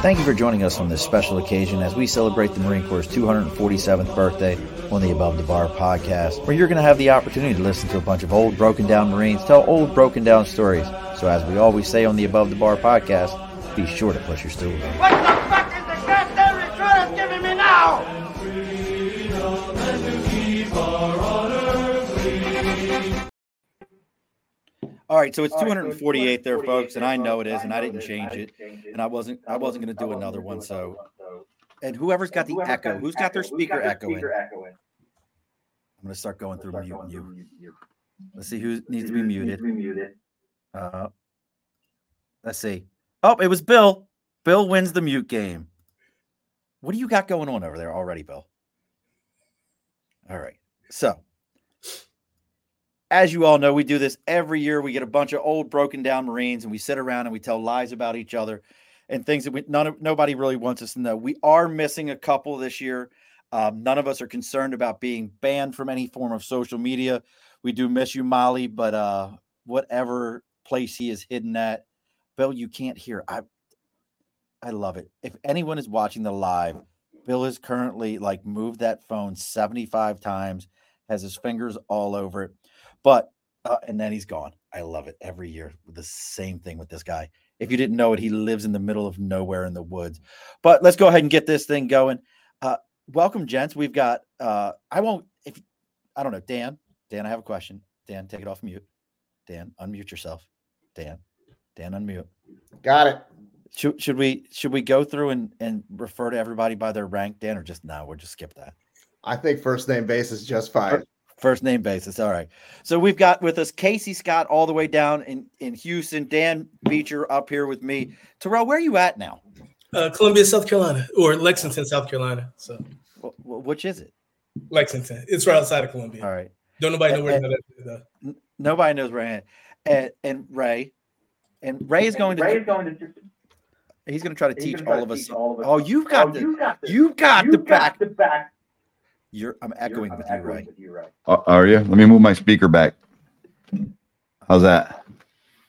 Thank you for joining us on this special occasion as we celebrate the Marine Corps' 247th birthday on the Above The Bar Podcast, where you're going to have the opportunity to listen to a bunch of old, broken-down Marines tell old, broken-down stories. So as we always say on the Above The Bar Podcast, be sure to push your stool down. What the fuck is the goddamn return giving me now? All right, so it's 248 there, folks, and I know it is, and I didn't change it, and I wasn't going to do another one. So, and whoever's got the echo, who's got their speaker echoing? I'm going to start going through mute and you. Let's see who needs to be muted. Let's see. Oh, it was Bill. Bill wins the mute game. What do you got going on over there already, Bill? All right, so. As you all know, we do this every year. We get a bunch of old, broken-down Marines, and we sit around and we tell lies about each other and things that nobody really wants us to know. We are missing a couple this year. None of us are concerned about being banned from any form of social media. We do miss you, Molly, but whatever place he is hidden at, Bill, you can't hear. I love it. If anyone is watching the live, Bill has currently moved that phone 75 times, has his fingers all over it. But, and then he's gone. I love it every year. The same thing with this guy. If you didn't know it, he lives in the middle of nowhere in the woods. But let's go ahead and get this thing going. Welcome, gents. We've got, Dan, I have a question. Dan, take it off mute. Dan, unmute yourself. Dan, unmute. Got it. Should we go through and refer to everybody by their rank, Dan, or just no, we'll just skip that? I think first name basis is just fine. First name basis. All right. So we've got with us Casey Scott all the way down in Houston. Dan Beecher up here with me. Terrell, where are you at now? Columbia, South Carolina, or Lexington, South Carolina. So, which is it? Lexington. It's right outside of Columbia. All right. Don't nobody know where that is, though. Nobody knows where I am. And Ray is going to. He's going to try to teach all of us. Oh, you've got the back. I'm echoing with you, Ray. Are you? Let me move my speaker back. How's that?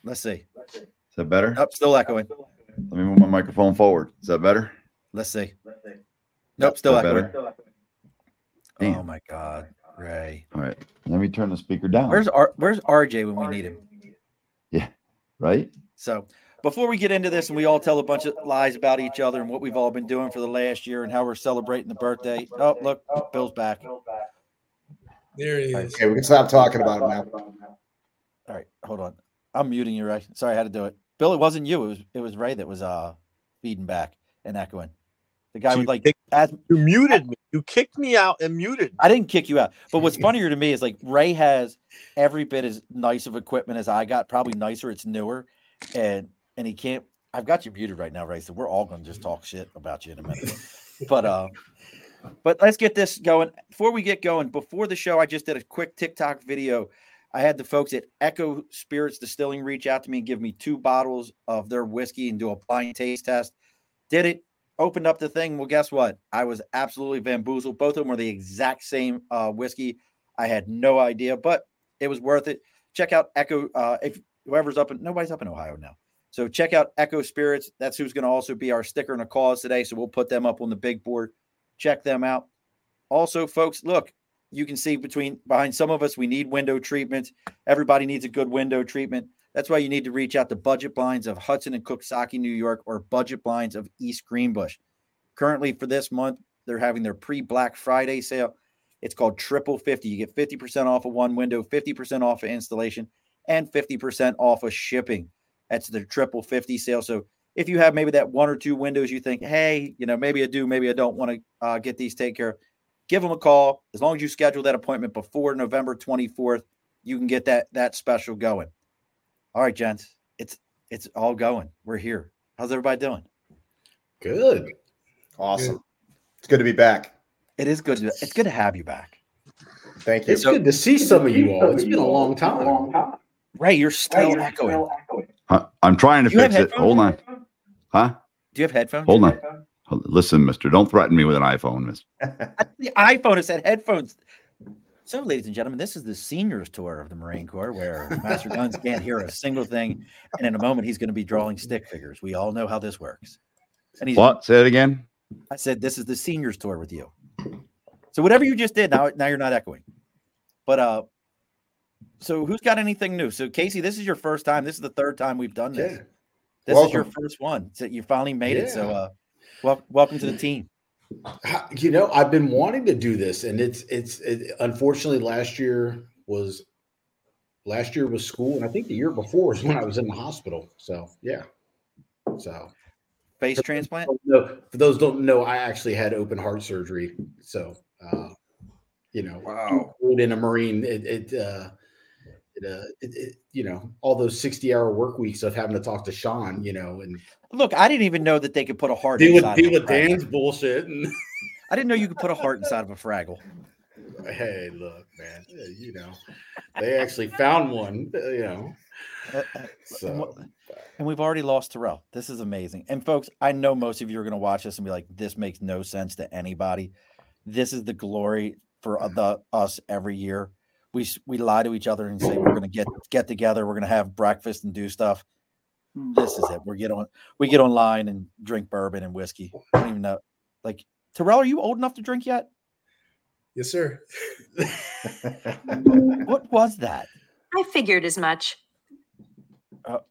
Let's see. Is that better? Oh, still echoing. Let me move my microphone forward. Is that better? Let's see. Nope, still echoing. Damn. Oh my God, Ray. All right, let me turn the speaker down. Where's RJ when we need him? Yeah, right? So before we get into this and we all tell a bunch of lies about each other and what we've all been doing for the last year and how we're celebrating the birthday. Oh, look, Bill's back. There he is. Okay, we can stop talking about it now. All right, hold on. I'm muting you, Ray. Sorry, I had to do it. Bill, it wasn't you. It was Ray that was feeding back and echoing. The guy was like, you muted me. You kicked me out and muted me. I didn't kick you out. But what's funnier to me is Ray has every bit as nice of equipment as I got, probably nicer. It's newer. And he can't. I've got you muted right now, Ray. So we're all going to just talk shit about you in a minute. But let's get this going. Before we get going, before the show, I just did a quick TikTok video. I had the folks at Echo Spirits Distilling reach out to me and give me 2 bottles of their whiskey and do a blind taste test. Did it. Opened up the thing. Well, guess what? I was absolutely bamboozled. Both of them were the exact same whiskey. I had no idea, but it was worth it. Check out Echo. If whoever's up, nobody's up in Ohio now. So check out Echo Spirits. That's who's going to also be our sticker and a cause today. So we'll put them up on the big board. Check them out. Also, folks, look, you can see behind some of us, we need window treatments. Everybody needs a good window treatment. That's why you need to reach out to Budget Blinds of Hudson and Coxsackie, New York, or Budget Blinds of East Greenbush. Currently for this month, they're having their pre-Black Friday sale. It's called Triple 50. You get 50% off of one window, 50% off of installation, and 50% off of shipping. That's the Triple 50 sale. So if you have maybe that 1 or 2 windows, you think, hey, maybe I do, maybe I don't want to get these taken care of, give them a call. As long as you schedule that appointment before November 24th, you can get that special going. All right, gents, it's all going. We're here. How's everybody doing? Good. Awesome. Good. It's good to be back. It is good. It's good to have you back. Thank you. It's good to see some of you all. It's been a long time. Ray, you're still echoing. I'm trying to fix it. Hold on. Huh? Do you have headphones? Hold on. Listen, mister, don't threaten me with an iPhone, mister. The iPhone has had headphones. So, ladies and gentlemen, this is the seniors tour of the Marine Corps where Master Guns can't hear a single thing. And in a moment, he's going to be drawing stick figures. We all know how this works. And he's what? Say it again. I said, this is the seniors tour with you. So whatever you just did, now you're not echoing. But so who's got anything new? So Casey, this is your first time. This is the third time we've done this. Yeah. This welcome. Is your first one. So you finally made it. So welcome to the team. You know, I've been wanting to do this, and it's unfortunately last year was school, and I think the year before is when I was in the hospital. So yeah. So face transplant? No, for those who don't know, I actually had open heart surgery. So wow. In a Marine, all those 60-hour work weeks of having to talk to Shawn, and look, I didn't even know that they could put a heart inside of Dan's bullshit. And I didn't know you could put a heart inside of a Fraggle. Hey, look, man, they actually found one, So. And we've already lost Terrell. This is amazing. And folks, I know most of you are going to watch this and be like, this makes no sense to anybody. This is the glory for us every year. We lie to each other and say we're going to get together. We're going to have breakfast and do stuff. This is it. We get online and drink bourbon and whiskey. I don't even know. Like, Terrell, are you old enough to drink yet? Yes, sir. What was that? I figured as much.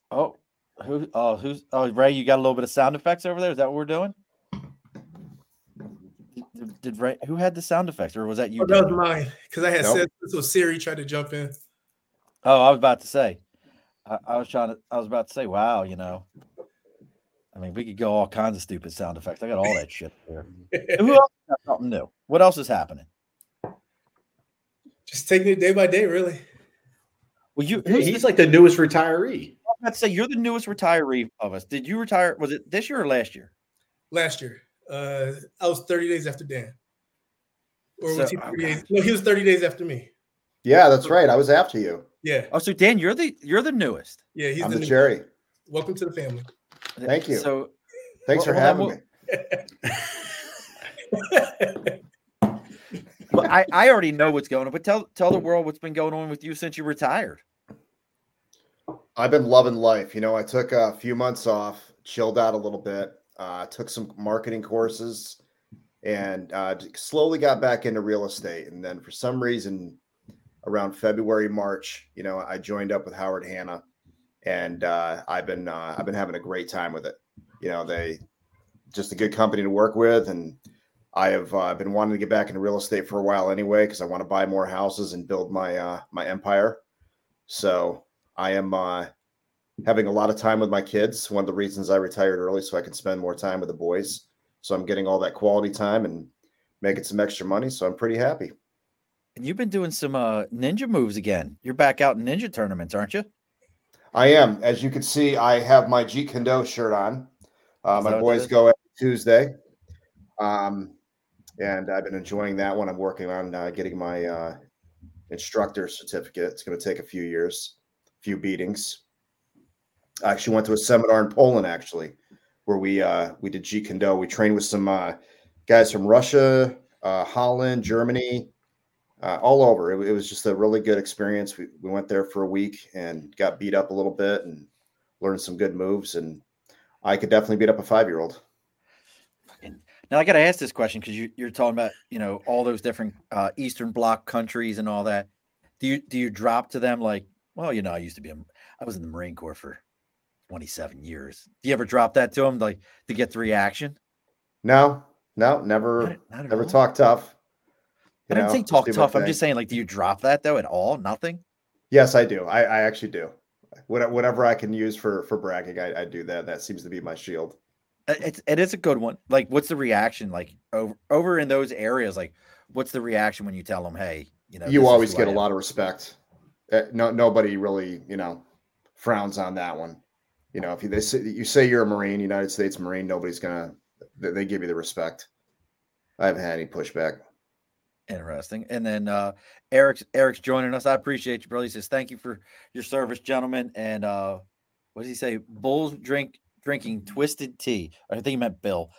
Ray, you got a little bit of sound effects over there. Is that what we're doing? Did Ray? Who had the sound effects, or was that you? Oh, that was mine, because I had said so. Siri tried to jump in. Oh, I was about to say. I was about to say. Wow, I mean, we could go all kinds of stupid sound effects. I got all that shit there. Who else got something new? What else is happening? Just taking it day by day, really. Well, he's like the newest retiree. I was about to say, you're the newest retiree of us. Did you retire? Was it this year or last year? Last year. I was 30 days after Dan. Or was he 30 days? No, he was 30 days after me. Yeah, that's right. I was after you. Yeah. Oh, so Dan, you're the newest. Yeah, he's the Jerry. Welcome to the family. Thank you. So thanks for having me. Well, I already know what's going on, but tell the world what's been going on with you since you retired. I've been loving life. I took a few months off, chilled out a little bit. Took some marketing courses and slowly got back into real estate. And then for some reason around February, March, I joined up with Howard Hanna, and I've been having a great time with it. They just a good company to work with. And I have been wanting to get back into real estate for a while anyway, because I want to buy more houses and build my my empire. So I am having a lot of time with my kids. One of the reasons I retired early, so I can spend more time with the boys. So I'm getting all that quality time and making some extra money. So I'm pretty happy. And you've been doing some ninja moves again. You're back out in ninja tournaments, aren't you? I am. As you can see, I have my Jeet Kune Do shirt on. My boys go every Tuesday. And I've been enjoying that one. I'm working on getting my instructor certificate. It's going to take a few years, a few beatings. I actually went to a seminar in Poland, where we did Jeet Kune Do. We trained with some guys from Russia, Holland, Germany, all over. It was just a really good experience. We went there for a week and got beat up a little bit and learned some good moves. And I could definitely beat up a 5-year-old. Now I got to ask this question, because you're talking about all those different Eastern Bloc countries and all that. Do you drop to them like, well, I used to be I was in the Marine Corps for 27 years. Do you ever drop that to him, like, to get the reaction? No, never. Never talk tough. I didn't say talk tough. I'm just saying, like, do you drop that though at all? Nothing. Yes, I do. I actually do. Whatever I can use for bragging, I do that. That seems to be my shield. It is a good one. Like, what's the reaction like over in those areas? Like, what's the reaction when you tell them, hey, you always get a lot of respect. Nobody really, frowns on that one. If you say you're a Marine, United States Marine, nobody's gonna. They give you the respect. I haven't had any pushback. Interesting. And then Eric's joining us. I appreciate you, brother. He says thank you for your service, gentlemen. And what does he say? Bulls drinking twisted tea. I think he meant Bill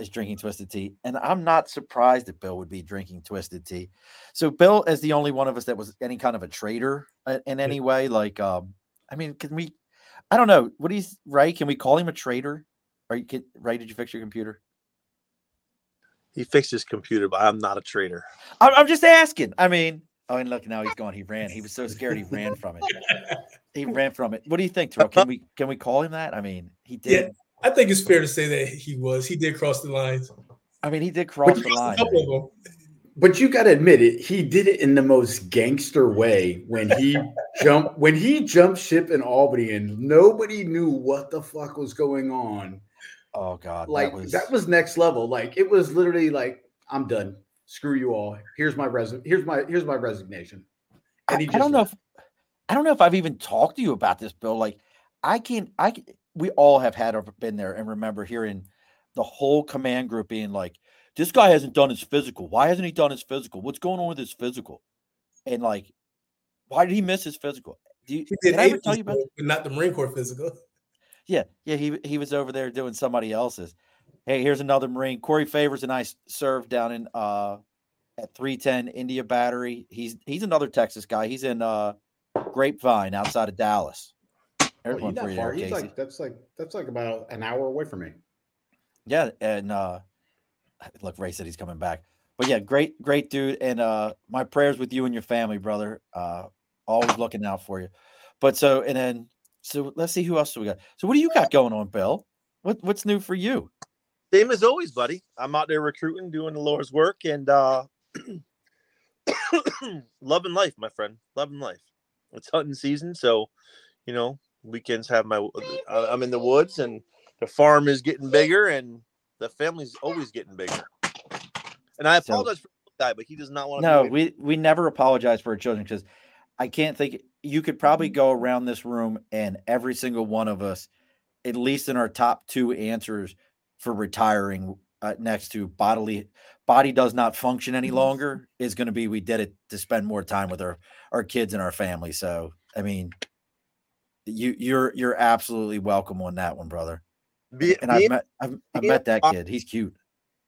is drinking twisted tea, and I'm not surprised that Bill would be drinking twisted tea. So Bill is the only one of us that was any kind of a traitor in any way. Like, I mean, can we? I don't know. What he's right. Can we call him a traitor? Ray, did you fix your computer? He fixed his computer, but I'm not a traitor. I'm just asking. I mean, oh, and look, now he's gone. He ran. He was so scared he ran from it. He ran from it. What do you think, Terrell? Can we call him that? I mean, he did. Yeah, I think it's fair to say that he was. He did cross the lines. I mean, he did cross the line. But you got to admit it. He did it in the most gangster way when he jumped ship in Albany, and nobody knew what the fuck was going on. Oh God! Like that was next level. Like it was literally like, I'm done. Screw you all. Here's my here's my resignation. And he I don't know if I've even talked to you about this, Bill. Like I can, we all have been there and remember hearing the whole command group being like, this guy hasn't done his physical. Why hasn't he done his physical? What's going on with his physical? And like, why did he miss his physical? Did I ever tell you about that? Not the Marine Corps physical. Yeah. He was over there doing somebody else's. Hey, here's another Marine. Corey Favors and I served down in at 310 India Battery. He's another Texas guy. He's in Grapevine outside of Dallas. There's one for you there, Casey. That's like about an hour away from me. Yeah, and look, Ray said he's coming back. But yeah, great dude. And my prayers with you and your family, brother. Always looking out for you. But so let's see who else we got. So what do you got going on, Bill? What's new for you? Same as always, buddy. I'm out there recruiting, doing the Lord's work, and loving life, my friend. Loving life. It's hunting season, so you know, weekends have my. I'm in the woods, and the farm is getting bigger, and the family's always getting bigger. And I apologize for the guy, but he does not want to. No, we never apologize for our children because I can't think. You could probably go around this room, and every single one of us, at least in our top two answers for retiring, next to body does not function any longer, is going to be, we did it to spend more time with our kids and our family. So, I mean, you're absolutely welcome on that one, brother. I've met that kid. He's cute.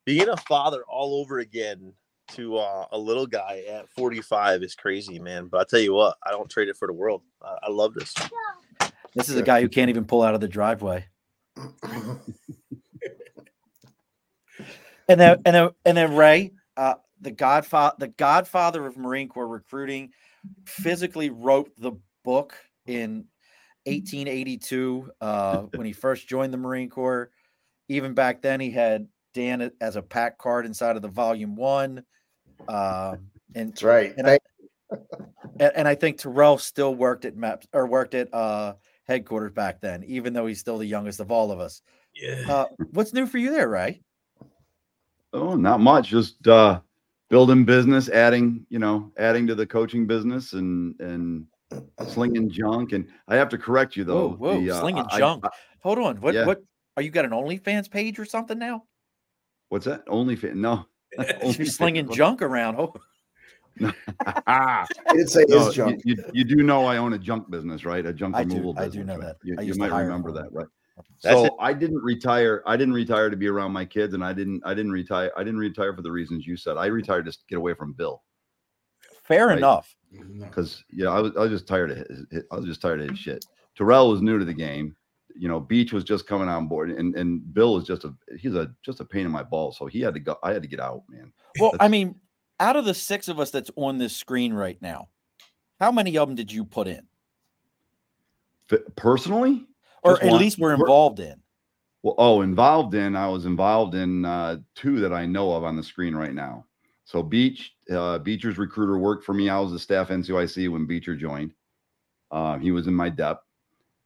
Being a father all over again to a little guy at 45 is crazy, man. But I'll tell you what, I don't trade it for the world. I love this. This is a guy who can't even pull out of the driveway. And then Ray, the godfather of Marine Corps recruiting, physically wrote the book in 1882 when he first joined the Marine Corps. Even back then, he had Dan as a pack card inside of the volume one. And that's right. And I think Terrell still worked at headquarters back then, even though he's still the youngest of all of us. Yeah. What's new for you there, Ray? Oh, not much. Just building business, adding to the coaching business and slinging junk. And I have to correct you though. Whoa, slinging junk. Hold on. What? Are you got an OnlyFans page or something now? What's that? OnlyFans? No. You're slinging junk around. Oh. I didn't say it's junk. You do know I own a junk business, right? A junk removal business. I do know that. You might remember that, right? So I didn't retire to be around my kids, and I didn't retire for the reasons you said. I retired to get away from Bill. Fair enough. Because I was just tired of his shit. Terrell was new to the game. You know, Beach was just coming on board, and Bill is just a pain in my balls. So he had to go. I had to get out, man. Well, I mean, out of the six of us that's on this screen right now, how many of them did you put in? Personally? Or just at least we're involved in. Well, I was involved in two that I know of on the screen right now. So Beecher's recruiter worked for me. I was the staff NCYC when Beecher joined. He was in my depth.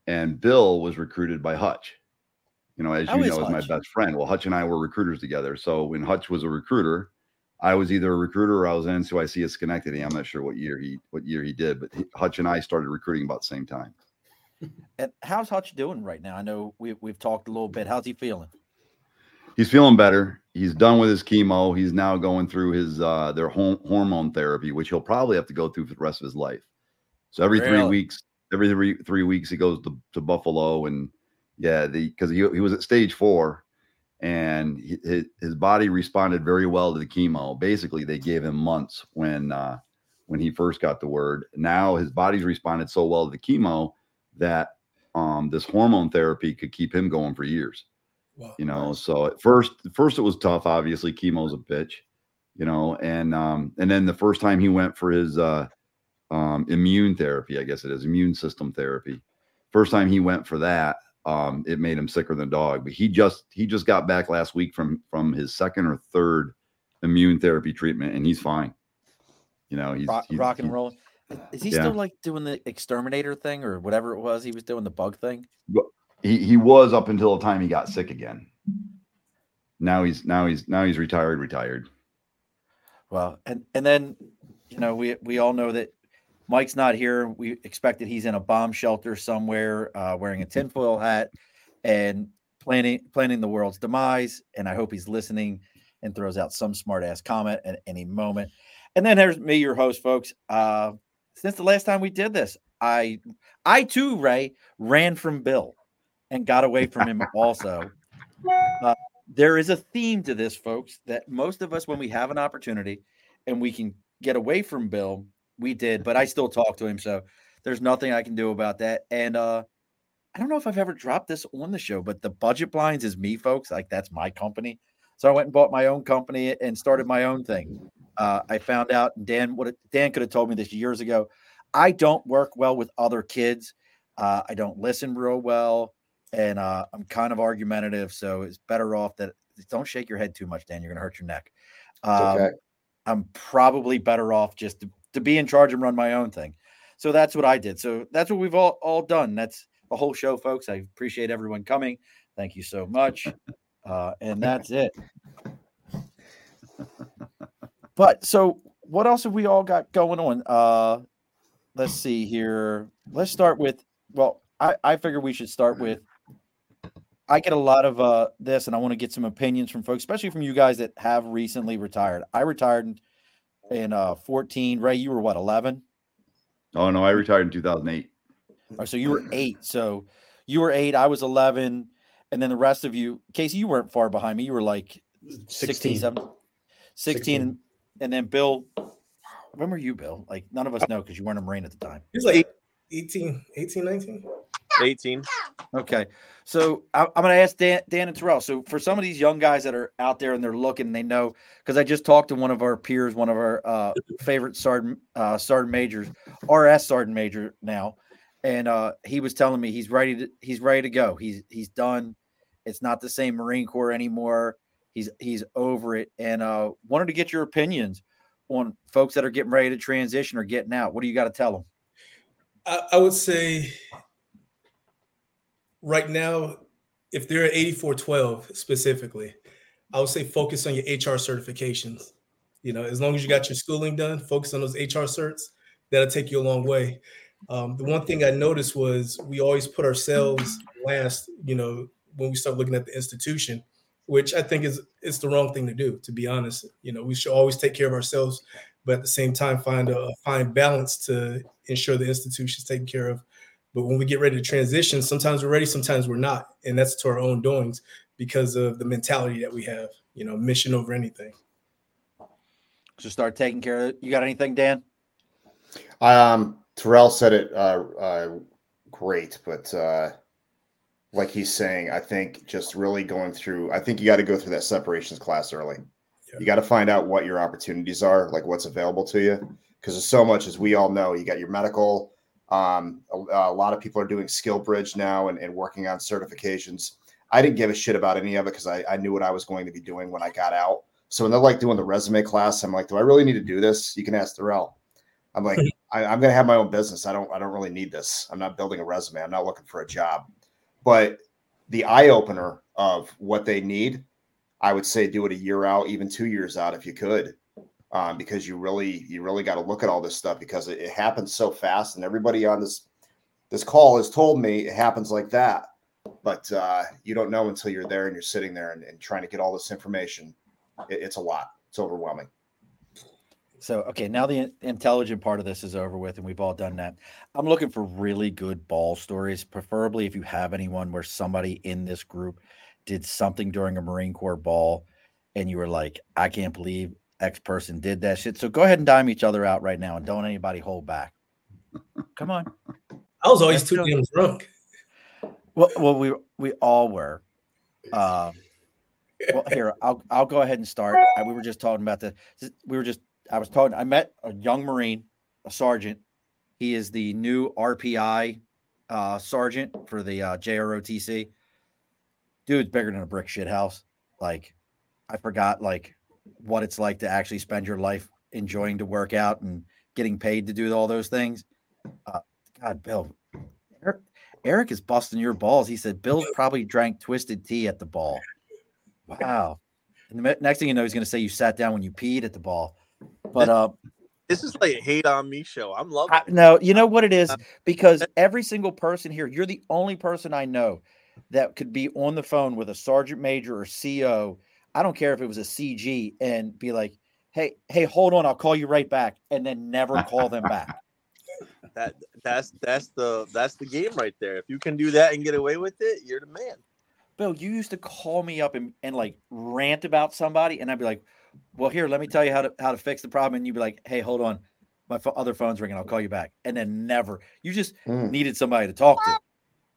And Bill was recruited by Hutch. You know, as you know, is my best friend. Well, Hutch and I were recruiters together. So when Hutch was a recruiter, I was either a recruiter or I was an NCYC at Schenectady. I'm not sure what year he did, but Hutch and I started recruiting about the same time. And how's Hutch doing right now? I know we've talked a little bit. How's he feeling? He's feeling better. He's done with his chemo. He's now going through his their hormone therapy, which he'll probably have to go through for the rest of his life. So every three weeks he goes to Buffalo, and because he was at stage 4, and his body responded very well to the chemo. Basically, they gave him months when he first got the word. Now his body's responded so well to the chemo that this hormone therapy could keep him going for years. Wow. You know, so at first it was tough. Obviously, chemo's a bitch, you know, and then the first time he went for his immune therapy, I guess it is immune system therapy. First time he went for that, it made him sicker than a dog. But he just got back last week from his second or third immune therapy treatment, and he's fine. You know, he's rock and rolling. Is he still like doing the exterminator thing or whatever it was he was doing, the bug thing? He was up until the time he got sick again. Now he's retired. Well, and then, you know, we all know that Mike's not here. We expect that he's in a bomb shelter somewhere, wearing a tinfoil hat and planning the world's demise. And I hope he's listening and throws out some smart ass comment at any moment. And then there's me, your host, folks. Since the last time we did this, I too, Ray, ran from Bill and got away from him also. There is a theme to this, folks, that most of us, when we have an opportunity and we can get away from Bill, we did, but I still talk to him. So there's nothing I can do about that. And I don't know if I've ever dropped this on the show, but the Budget Blinds is me, folks. Like, that's my company. So I went and bought my own company and started my own thing. I found out, and Dan could have told me this years ago, I don't work well with other kids. I don't listen real well, and I'm kind of argumentative. So it's better off that don't shake your head too much, Dan. You're going to hurt your neck. Okay. I'm probably better off just to be in charge and run my own thing. So that's what I did. So that's what we've all done. That's the whole show, folks. I appreciate everyone coming. Thank you so much. And that's it. But so what else have we all got going on? Let's see here. Let's start with, well, I figure we should start with, I get a lot of this, and I want to get some opinions from folks, especially from you guys that have recently retired. I retired in 14. Ray, you were what, 11? Oh, no, I retired in 2008. Oh, so you were 8. So you were 8. I was 11. And then the rest of you, Casey, you weren't far behind me. You were like 16. And then Bill, when were you, Bill? Like, none of us know because you weren't a Marine at the time. He was like 18, 19. 18. Okay. So I'm going to ask Dan and Terrell. So for some of these young guys that are out there and they're looking, they know, because I just talked to one of our peers, one of our favorite sergeant majors, RS sergeant major now. And he was telling me he's ready to go. He's done. It's not the same Marine Corps anymore. He's over it, and wanted to get your opinions on folks that are getting ready to transition or getting out. What do you got to tell them? I would say right now, if they're at 8412 specifically, I would say focus on your HR certifications. You know, as long as you got your schooling done, focus on those HR certs. That'll take you a long way. The one thing I noticed was we always put ourselves last, you know, when we start looking at the institution, which I think it's the wrong thing to do, to be honest. You know, we should always take care of ourselves, but at the same time, find a fine balance to ensure the institution's taken care of. But when we get ready to transition, sometimes we're ready, sometimes we're not. And that's to our own doings because of the mentality that we have, you know, mission over anything. So start taking care of it. You got anything, Dan? Terrell said it great, but like he's saying, I think just really going through, I think you got to go through that separations class early. Yeah. You got to find out what your opportunities are, like what's available to you. Because there's so much, as we all know, you got your medical. A lot of people are doing SkillBridge now and working on certifications. I didn't give a shit about any of it because I knew what I was going to be doing when I got out. So when they're like doing the resume class, I'm like, do I really need to do this? You can ask Terrell. I'm like, I'm going to have my own business. I don't really need this. I'm not building a resume. I'm not looking for a job. But the eye opener of what they need, I would say do it a year out, even 2 years out if you could, because you really got to look at all this stuff because it happens so fast. And everybody on this call has told me it happens like that. But you don't know until you're there and you're sitting there and trying to get all this information. It's a lot. It's overwhelming. So, okay, now the intelligent part of this is over with, and we've all done that. I'm looking for really good ball stories, preferably if you have anyone where somebody in this group did something during a Marine Corps ball, and you were like, I can't believe X person did that shit. So go ahead and dime each other out right now, and don't anybody hold back. Come on. I was always too damn drunk. Well, we all were. Well, here, I'll go ahead and start. I met a young Marine, a sergeant. He is the new RPI sergeant for the JROTC. Dude's bigger than a brick shit house. Like, I forgot like what it's like to actually spend your life enjoying to work out and getting paid to do all those things. God, Bill, Eric is busting your balls. He said Bill probably drank twisted tea at the ball. Wow. And the next thing you know, he's going to say you sat down when you peed at the ball. But this is like a hate on me show. I'm loving it. No, you know what it is? Because every single person here, you're the only person I know that could be on the phone with a sergeant major or CO. I don't care if it was a CG and be like, hey, hold on. I'll call you right back. And then never call them back. That's the game right there. If you can do that and get away with it, you're the man. Bill, you used to call me up and like rant about somebody, and I'd be like, "Well, here, let me tell you how to fix the problem." And you'd be like, "Hey, hold on, my other phone's ringing. I'll call you back." And then never. You just needed somebody to talk to.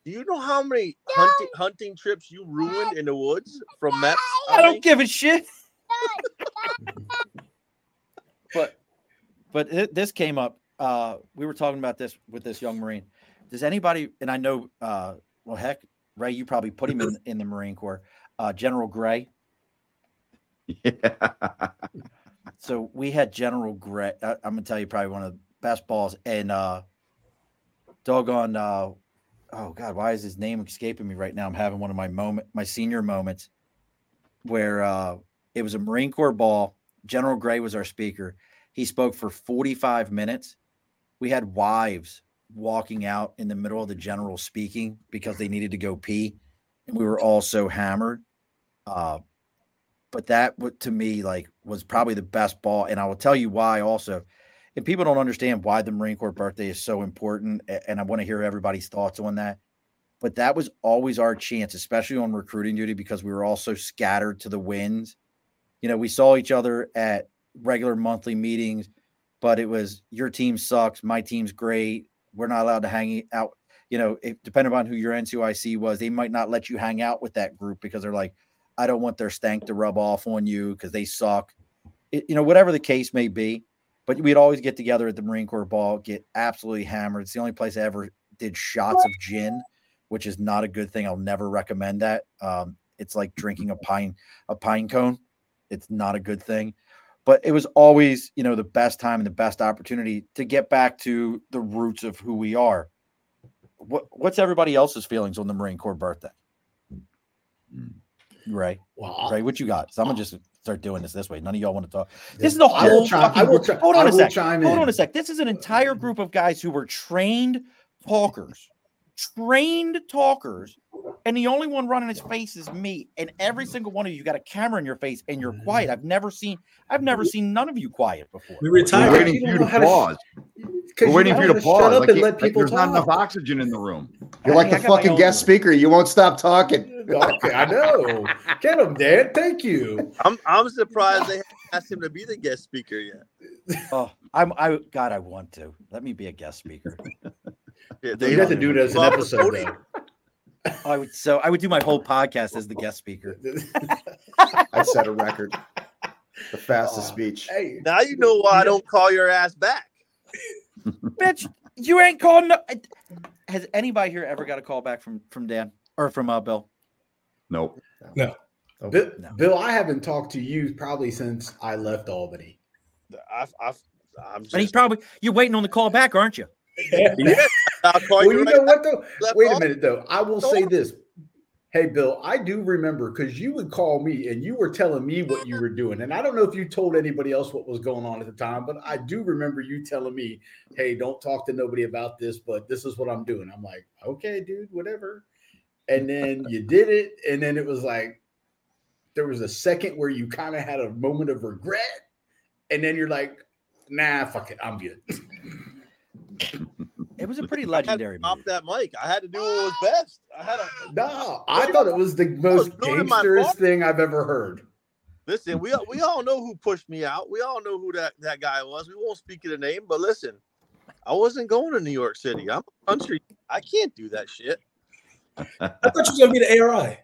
Do you know how many hunting trips you ruined in the woods from Maps? I don't give a shit. But this came up. We were talking about this with this young Marine. Does anybody? And I know. Well, heck. Ray, you probably put him in the Marine Corps. General Gray. Yeah. So we had General Gray. I'm going to tell you probably one of the best balls. And doggone, oh, God, why is his name escaping me right now? I'm having one of my senior moments where it was a Marine Corps ball. General Gray was our speaker. He spoke for 45 minutes. We had wives walking out in the middle of the general speaking because they needed to go pee, and we were all so hammered. But that, to me, like, was probably the best ball, and I will tell you why also. And people don't understand why the Marine Corps birthday is so important, and I want to hear everybody's thoughts on that. But that was always our chance, especially on recruiting duty, because we were all so scattered to the winds. You know, we saw each other at regular monthly meetings, but it was your team sucks, my team's great. We're not allowed to hang out, you know, depending on who your NCIC was, they might not let you hang out with that group because they're like, I don't want their stank to rub off on you because they suck. You know, whatever the case may be, but we'd always get together at the Marine Corps ball, get absolutely hammered. It's the only place I ever did shots of gin, which is not a good thing. I'll never recommend that. It's like drinking a pine cone. It's not a good thing. But it was always, you know, the best time and the best opportunity to get back to the roots of who we are. What's everybody else's feelings on the Marine Corps birthday? Ray, wow. Ray, what you got? So I'm gonna just start doing this way. None of y'all want to talk. This is no. I will try. Hold on a sec. This is an entire group of guys who were trained talkers, and the only one running his face is me. And every single one of you got a camera in your face, and you're quiet. I've never seen none of you quiet before. We retired. We're waiting for you to pause. We're waiting for you to pause. Shut up and let people talk. There's not enough oxygen in the room. You're like the fucking guest speaker. You won't stop talking. Okay, I know. Get him, Dad. Thank you. I'm surprised they haven't asked him to be the guest speaker yet. Oh, I want to. Let me be a guest speaker. Yeah, they have to do it as an episode. I would do my whole podcast as the guest speaker. I set a record. The fastest speech. Hey, now you know why I don't call your ass back. Bitch, you ain't calling. Has anybody here ever got a call back from Dan or from Bill? Nope. No. Okay. No. Bill, I haven't talked to you probably since I left Albany. And he's probably, you're waiting on the call back, aren't you? Yeah. Well, you know what, though? Wait a minute, though. I will say this. Hey, Bill, I do remember because you would call me and you were telling me what you were doing. And I don't know if you told anybody else what was going on at the time, but I do remember you telling me, hey, don't talk to nobody about this, but this is what I'm doing. I'm like, okay, dude, whatever. And then you did it. And then it was like there was a second where you kind of had a moment of regret. And then you're like, nah, fuck it. I'm good. It was a pretty legendary moment. That mic. I had to do what was best. I thought it was the most gangsterous thing I've ever heard. Listen, we all know who pushed me out. We all know who that guy was. We won't speak of the name, but listen, I wasn't going to New York City. I'm a country. I can't do that shit. I thought you were going to be the ARI.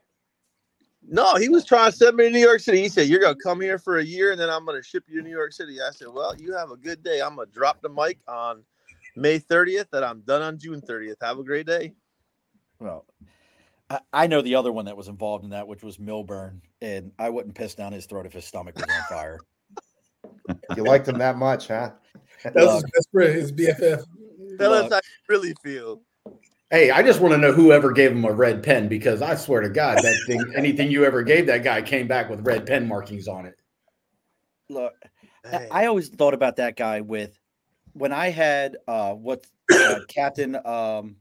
No, he was trying to send me to New York City. He said, you're going to come here for a year, and then I'm going to ship you to New York City. I said, well, you have a good day. I'm going to drop the mic on May 30th, and I'm done on June 30th. Have a great day. Well, I know the other one that was involved in that, which was Milburn, and I wouldn't piss down his throat if his stomach was on fire. You liked him that much, huh? That was his best friend, his BFF. Tell us how you really feel. Hey, I just want to know whoever gave him a red pen, because I swear to God, that thing, anything you ever gave that guy came back with red pen markings on it. Look, hey. I always thought about that guy with when I had Captain the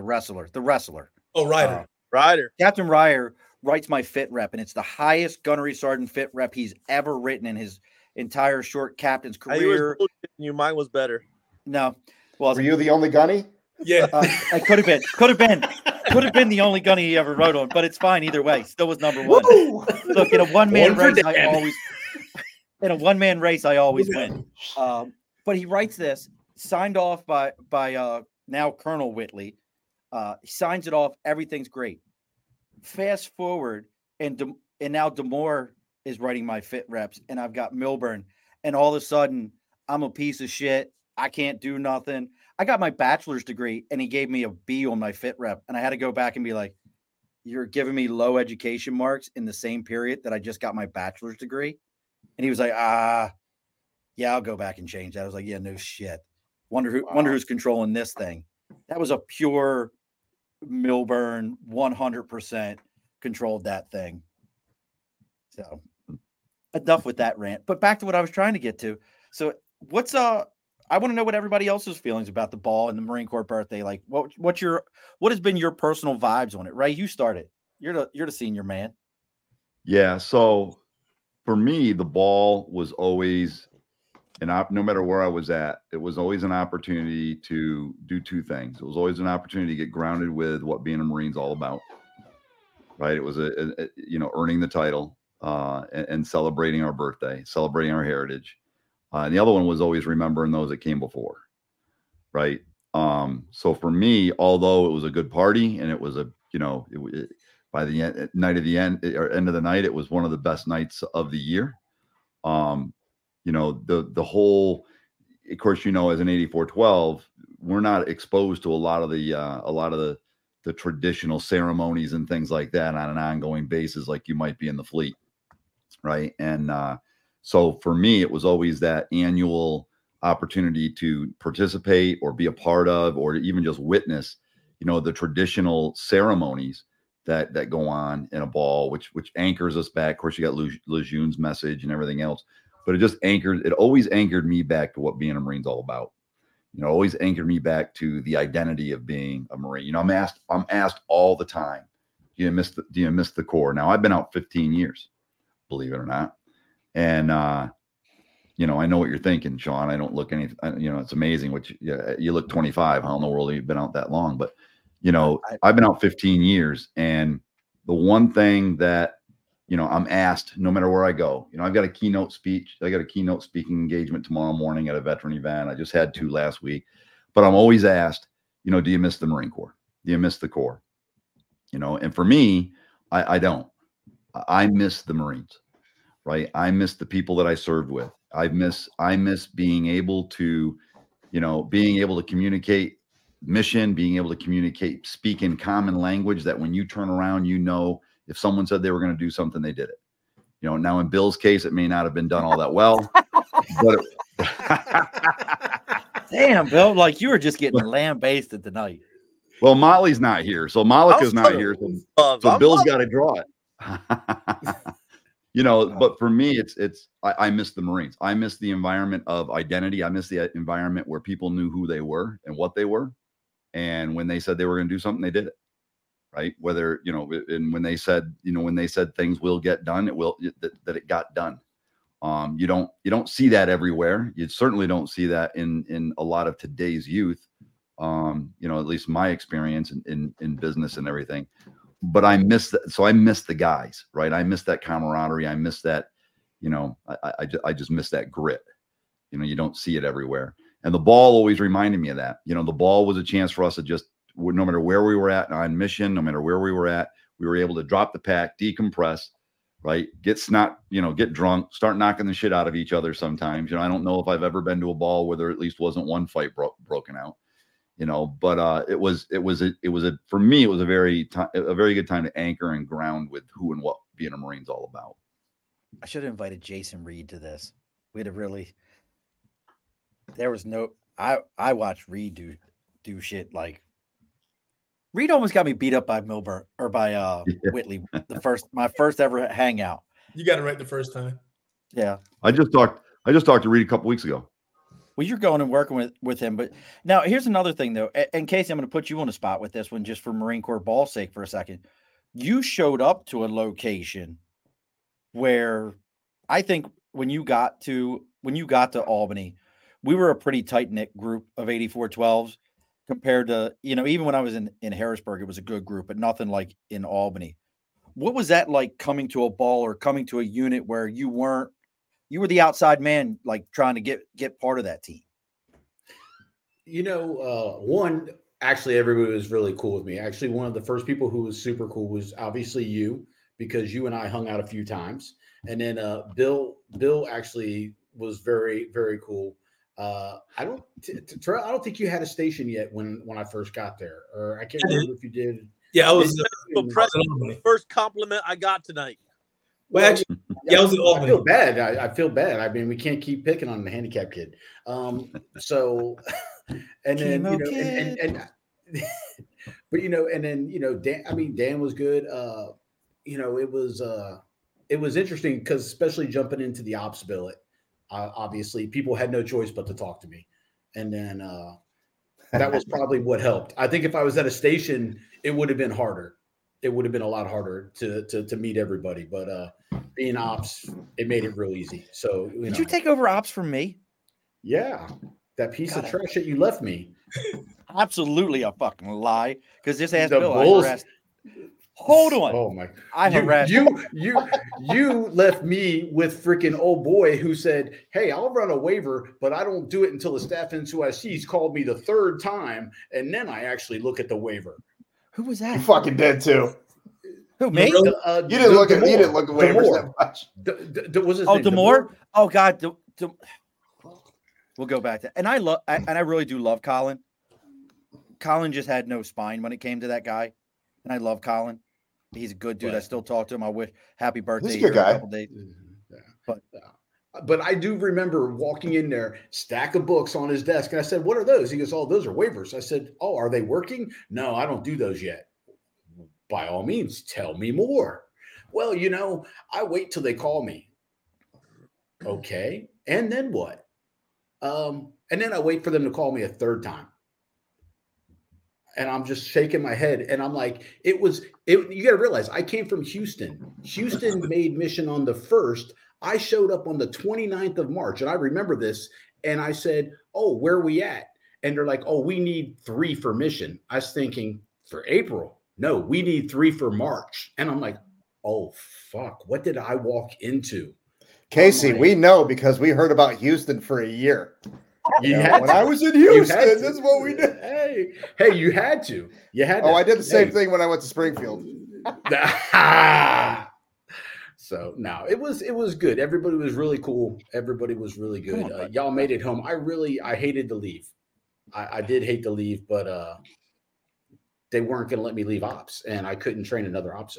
wrestler. The wrestler. Oh, Ryder. Ryder. Captain Ryder writes my fit rep, and it's the highest gunnery sergeant fit rep he's ever written in his entire short captain's career. Mine was better. No. Well, were you the only gunny? Yeah, I could have been the only gunny he ever rode on, but it's fine either way. Still was number one. Woo! Look, in a one-man race, I always win. But he writes this, signed off by now Colonel Whitley. He signs it off. Everything's great. Fast forward, and now Damore is writing my fit reps, and I've got Milburn, and all of a sudden I'm a piece of shit. I can't do nothing. I got my bachelor's degree, and he gave me a B on my fit rep, and I had to go back and be like, you're giving me low education marks in the same period that I just got my bachelor's degree. And he was like, I'll go back and change that. I was like, yeah, no shit. Wonder who's controlling this thing. That was a pure Milburn, 100% controlled that thing. So enough with that rant, but back to what I was trying to get to. So I want to know what everybody else's feelings about the ball and the Marine Corps birthday. Like, what has been your personal vibes on it? Ray, you started. You're the senior man. Yeah. So for me, the ball was always, no matter where I was at, it was always an opportunity to do two things. It was always an opportunity to get grounded with what being a Marine's all about. Right. It was earning the title and celebrating our birthday, celebrating our heritage. And the other one was always remembering those that came before, right? So for me, although it was a good party and it was by the end of the night, it was one of the best nights of the year. The whole, of course, as an 8412, we're not exposed to a lot of the traditional ceremonies and things like that on an ongoing basis, like you might be in the fleet, right? And so for me, it was always that annual opportunity to participate or be a part of, or even just witness, the traditional ceremonies that go on in a ball, which anchors us back. Of course, you got Lejeune's message and everything else, but it always anchored me back to what being a Marine's all about. Always anchored me back to the identity of being a Marine. I'm asked all the time, do you miss the Corps? Now I've been out 15 years, believe it or not. And, I know what you're thinking, Sean. I don't look it's amazing, you look 25. How in the world have you been out that long? But, I've been out 15 years. And the one thing that, I'm asked no matter where I go, I've got a keynote speech. I got a keynote speaking engagement tomorrow morning at a veteran event. I just had two last week. But I'm always asked, do you miss the Marine Corps? Do you miss the Corps? And for me, I don't. I miss the Marines. Right. I miss the people that I served with. I miss being able to, being able to communicate mission, being able to communicate, speak in common language that when you turn around, if someone said they were going to do something, they did it. Now in Bill's case, it may not have been done all that well. Damn, Bill, like you were just getting lambasted tonight. Well, Molly's not here. So Malika's not here. So Bill's got to draw it. But for me, I miss the Marines. I miss the environment of identity. I miss the environment where people knew who they were and what they were. And when they said they were going to do something, they did it. Right. Whether, and when they said, when they said things will get done, it got done. You don't see that everywhere. You certainly don't see that in a lot of today's youth. At least my experience in business and everything. But I miss that. So I miss the guys, right? I miss that camaraderie. I miss that, I just miss that grit. You don't see it everywhere. And the ball always reminded me of that. The ball was a chance for us to just, no matter where we were at on mission, no matter where we were at, We were able to drop the pack, decompress, right? Get drunk, start knocking the shit out of each other sometimes. I don't know if I've ever been to a ball where there at least wasn't one fight broken out, but it was a very good time to anchor and ground with who and what being a Marine's all about. I should have invited Jason Reed to this. We'd have really, there was no, I watched Reed do shit. Like Reed almost got me beat up by Milburn or by Whitley. My first ever hangout. You got it right the first time. Yeah. I just talked to Reed a couple weeks ago. Well, you're going and working with him, but now here's another thing though. And Casey, I'm going to put you on the spot with this one just for Marine Corps ball sake for a second. You showed up to a location where I think when you got to Albany, we were a pretty tight-knit group of 8412s compared to, even when I was in Harrisburg, it was a good group, but nothing like in Albany. What was that like coming to a ball or coming to a unit where you were the outside man, like trying to get part of that team? One, actually everybody was really cool with me. Actually, one of the first people who was super cool was obviously you, because you and I hung out a few times. And then Bill actually was very, very cool. I don't think you had a station yet when I first got there, or I can't remember if you did. Yeah, I was the first compliment I got tonight. Well, actually, yeah, I feel bad. I feel bad. I mean, we can't keep picking on the handicapped kid. And then Dan. I mean, Dan was good. It was interesting because especially jumping into the ops billet. Obviously, people had no choice but to talk to me, and then that was probably what helped. I think if I was at a station, it would have been harder. It would have been a lot harder to meet everybody. But being ops, it made it real easy. So did you take over ops from me? Yeah, that piece of trash that you left me. Absolutely a fucking lie. Because this ass Bill, I harassed. Hold on. Oh my! I harassed you left me with freaking old boy who said, "Hey, I'll run a waiver, but I don't do it until the staff NCIC's called me the third time, and then I actually look at the waiver." Who was that? You fucking did too. Who me? You didn't look at me. You didn't look at waivers that much. Was his name Damore? Oh God. We'll go back to. And I really do love Colin. Colin just had no spine when it came to that guy, and I love Colin. He's a good dude. Right. I still talk to him. I wish happy birthday. He's a good guy. Yeah. But I do remember walking in there, stack of books on his desk. And I said, "What are those?" He goes, "Oh, those are waivers." I said, "Oh, are they working?" "No, I don't do those yet." "By all means, tell me more." "Well, I wait till they call me." "Okay. And then what?" And then I wait for them to call me a third time. And I'm just shaking my head. And I'm like, you got to realize I came from Houston. Houston made mission on the 1st. I showed up on the 29th of March. And I remember this. And I said, "Oh, where are we at?" And they're like, "Oh, we need 3 for mission." I was thinking for April. No, we need 3 for March. And I'm like, "Oh, fuck. What did I walk into?" Casey, like, we know because we heard about Houston for a year. I was in Houston, this is what we did. Hey, you had to. I did the same thing when I went to Springfield. So no, it was good. Everybody was really cool. Everybody was really good. Y'all made it home. I hated to leave. I did hate to leave, but they weren't going to let me leave ops, and I couldn't train another ops.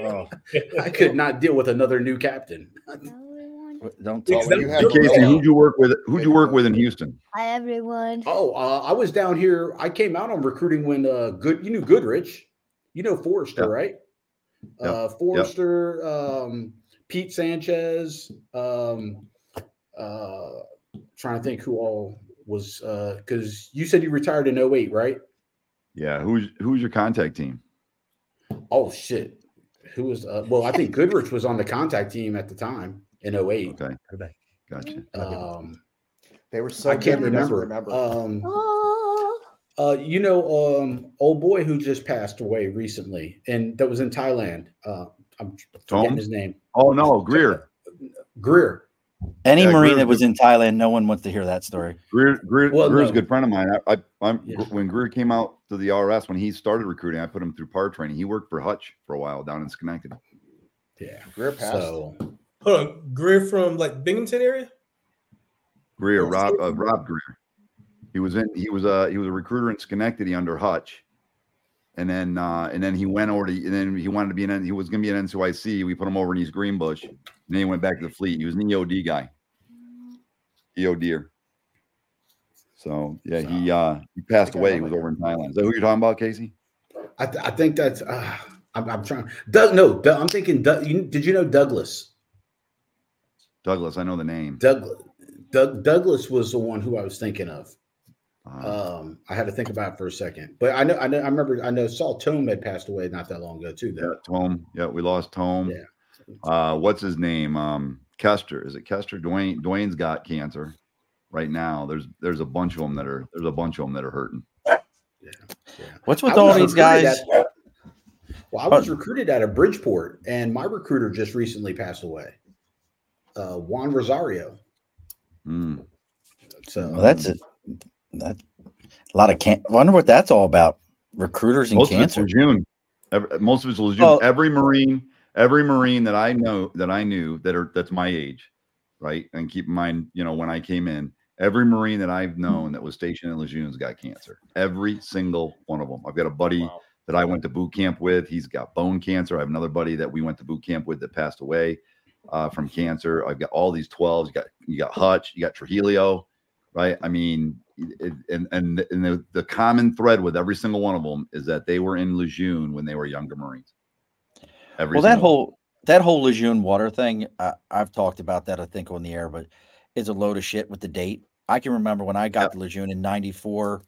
I could not deal with another new captain. Don't tell me. Casey, who'd you work with? Who'd you work with in Houston? Hi, everyone. Oh, I was down here. I came out on recruiting when you knew Goodrich, Forrester, yep. Right? Yep. Forrester, yep. Pete Sanchez. Trying to think who all was because you said you retired in 08, right? Yeah. Who's your contact team? Oh shit! Who was? I think Goodrich was on the contact team at the time. In 08. Okay. Gotcha. They were so I can't remember. Old boy who just passed away recently, and that was in Thailand. I'm forgetting his name. Oh no, Greer. Any Marine that was in Thailand, no one wants to hear that story. Greer's a good friend of mine. When Greer came out to the RS, when he started recruiting, I put him through PAR training. He worked for Hutch for a while down in Schenectady. Yeah. Greer passed. So, hold on. Greer from like Binghamton area? Greer, Rob Greer. He was a recruiter in Schenectady under Hutch. And then he went over to, and then he wanted to be he was going to be an NCYC. We put him over in East Greenbush, and then he went back to the fleet. He was an EOD guy, EODer. So yeah, he passed away. He was over in Thailand. Is that who you're talking about, Casey? I think that's I'm trying. Doug, I'm thinking. Did you know Douglas? Douglas, I know the name. Douglas was the one who I was thinking of. I had to think about it for a second, but I remember Saul Tome had passed away not that long ago too. Though. Yeah, Tome. Yeah, we lost Tome. Yeah. What's his name? Kester. Is it Kester? Dwayne's got cancer right now. There's a bunch of them that are hurting. Yeah. Yeah. What's with all these guys? I was recruited out of Bridgeport, and my recruiter just recently passed away. Juan Rosario. Mm. So that's it. That a lot of wonder what that's all about. Recruiters and most cancer. Of it's Lejeune. Most of it's Lejeune. Oh. Every Marine that I knew that's my age, right? And keep in mind, when I came in, every Marine that I've known that was stationed in Lejeune's got cancer. Every single one of them. I've got a buddy that I went to boot camp with. He's got bone cancer. I have another buddy that we went to boot camp with that passed away from cancer. I've got all these 12s. You got Hutch. You got Trujillo, right? I mean. And the common thread with every single one of them is that they were in Lejeune when they were younger Marines. That whole Lejeune water thing, I've talked about that, I think, on the air, but it's a load of shit with the date. I can remember when I got to Lejeune in '94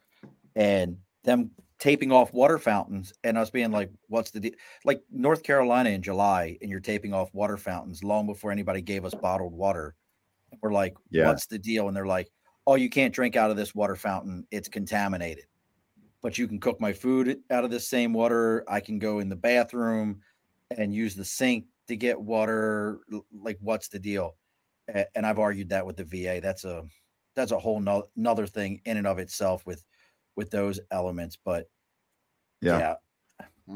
and them taping off water fountains and us being like, what's the deal? Like North Carolina in July and you're taping off water fountains long before anybody gave us bottled water. We're like, what's the deal? And they're like, oh, you can't drink out of this water fountain. It's contaminated. But you can cook my food out of this same water. I can go in the bathroom and use the sink to get water. Like, what's the deal? And I've argued that with the VA. That's a whole nother thing in and of itself with those elements. But Yep,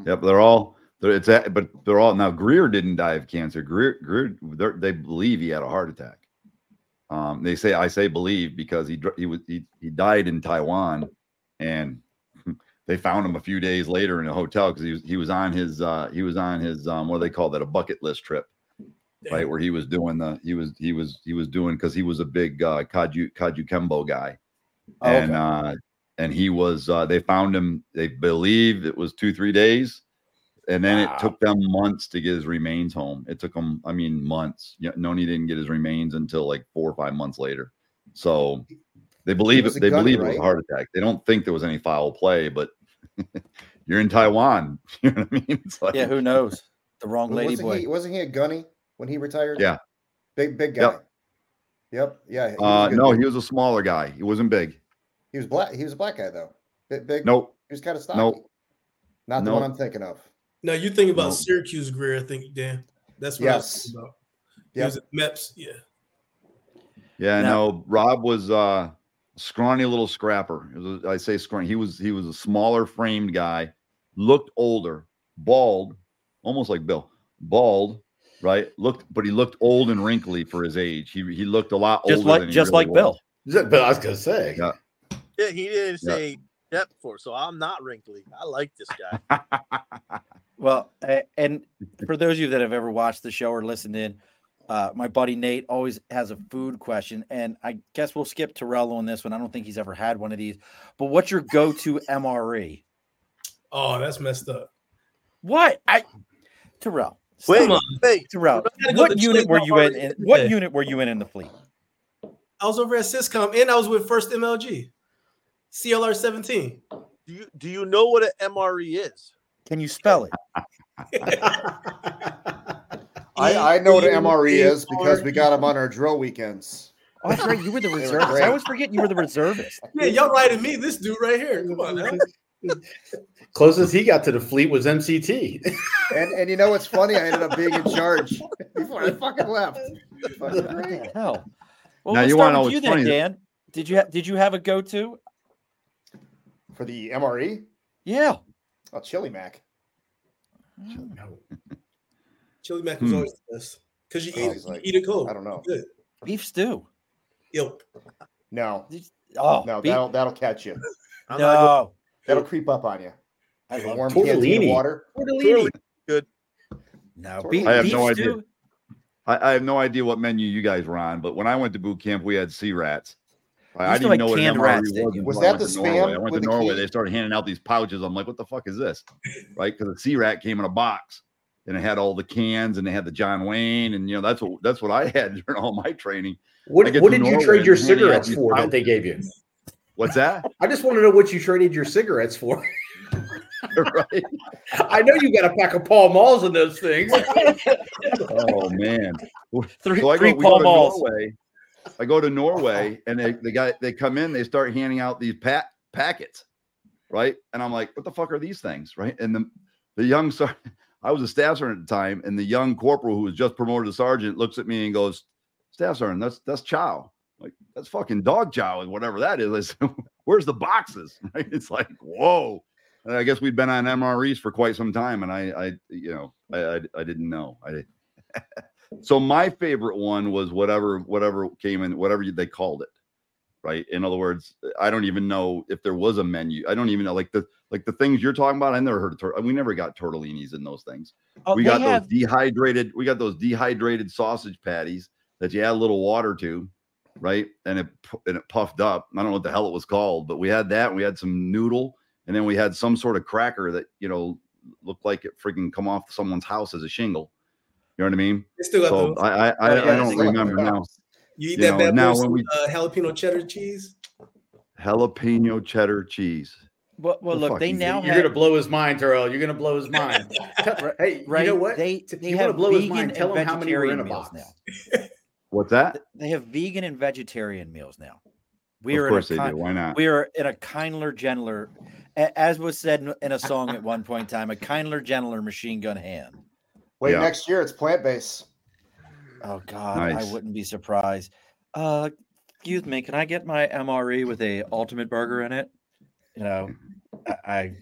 they're all now. Greer didn't die of cancer. Greer, they believe he had a heart attack. I believe because he died in Taiwan, and they found him a few days later in a hotel because he was on his what do they call that, a bucket list trip, right? Where he was doing because he was a big Kaju Kembo guy, and he was they found him, they believe it was 2-3 days. And then it took them months to get his remains home. It took them, months. Noni didn't get his remains until like 4 or 5 months later. So they believe it. They believe it was a heart attack. They don't think there was any foul play, but you're in Taiwan. You know what I mean? It's like, yeah, who knows? The wrong lady boy. Wasn't he a gunny when he retired? Yeah, big guy. Yep. Yeah. He was a smaller guy. He wasn't big. He was black. He was a black guy though. Big. Nope. He was kind of stocky. Nope. Not the one I'm thinking of. Now you think about Syracuse Greer, I think, Dan. That's what I was thinking about. He was at MEPS, Yeah, no, Rob was a scrawny little scrapper. I say scrawny. He was a smaller framed guy, looked older, bald, almost like Bill. Bald, right? But he looked old and wrinkly for his age. He looked a lot older than Bill. But I was gonna say. Yeah, he didn't say that before, so I'm not wrinkly. I like this guy. Well, and for those of you that have ever watched the show or listened in, my buddy Nate always has a food question, and I guess we'll skip Terrell on this one. I don't think he's ever had one of these. But what's your go-to MRE? Oh, that's messed up. What? Terrell. Wait, Terrell. What unit were you in? What unit were you in the fleet? I was over at Syscom, and I was with First MLG, CLR 17. Do you know what an MRE is? Can you spell it? I know what an MRE is because we got them on our drill weekends. Oh, that's right. You were the reservist. I always forget you were the reservist. Yeah, y'all writing me, this dude right here. Come on, man. Closest he got to the fleet was MCT. And you know what's funny? I ended up being in charge before I fucking left. Fucking great. Hell. Well, now we'll start with you then, Dan. Did you have a go-to for the MRE? Yeah. Oh, Chili Mac. No. Chili Mac was always the best because you eat it cold. I don't know. Good. Beef stew. Yep. No. Oh no, that'll catch you. No. That'll creep up on you. I love warm tortellini. Water. Tortellini. Good. No. Tortellini. I have beef no stew? Idea. I have no idea what menu you guys were on, but when I went to boot camp, we had sea rats. I didn't know what an MRE was. Was that the spam? I went to Norway. They started handing out these pouches. I'm like, what the fuck is this? Right? Because the sea rat came in a box and it had all the cans and they had the John Wayne. And, you know, that's what I had during all my training. What did you trade your cigarettes for that they gave you? What's that? I just want to know what you traded your cigarettes for. Right. I know you got a pack of Pall Malls in those things. Oh man, three Pall Malls. I go to Norway, and they come in. They start handing out these packets, right? And I'm like, what the fuck are these things, right? And the young sergeant, I was a staff sergeant at the time, and the young corporal who was just promoted to sergeant looks at me and goes, "Staff sergeant, that's chow." Like, that's fucking dog chow, and whatever that is. I said, where's the boxes? Right? It's like, whoa. And I guess we'd been on MREs for quite some time, and I didn't know. I did. So my favorite one was whatever came in, whatever they called it, right? In other words, I don't even know if there was a menu. I don't even know like the things you're talking about. I never heard of we never got tortellinis in those things. Oh, we got those dehydrated sausage patties that you add a little water to. Right. And it puffed up. I don't know what the hell it was called, but we had that. And we had some noodle, and then we had some sort of cracker that, you know, looked like it freaking come off someone's house as a shingle. You know what I mean? Still so I don't remember now. You eat that bad boy with jalapeno cheddar cheese? Jalapeno cheddar cheese. Well look, they now you're gonna blow his mind, Terrell. You're gonna blow his mind. Hey, right? You know what? They have blow his mind. Tell him how many are in a box now. What's that? They have vegan and vegetarian meals now. Of course they do. Why not? We are in a kindler, gentler, as was said in a song at one point in time, a kindler, gentler machine gun hand. Wait, next year it's plant-based. Oh, God, nice. I wouldn't be surprised. Excuse me, can I get my MRE with a ultimate burger in it? You know, I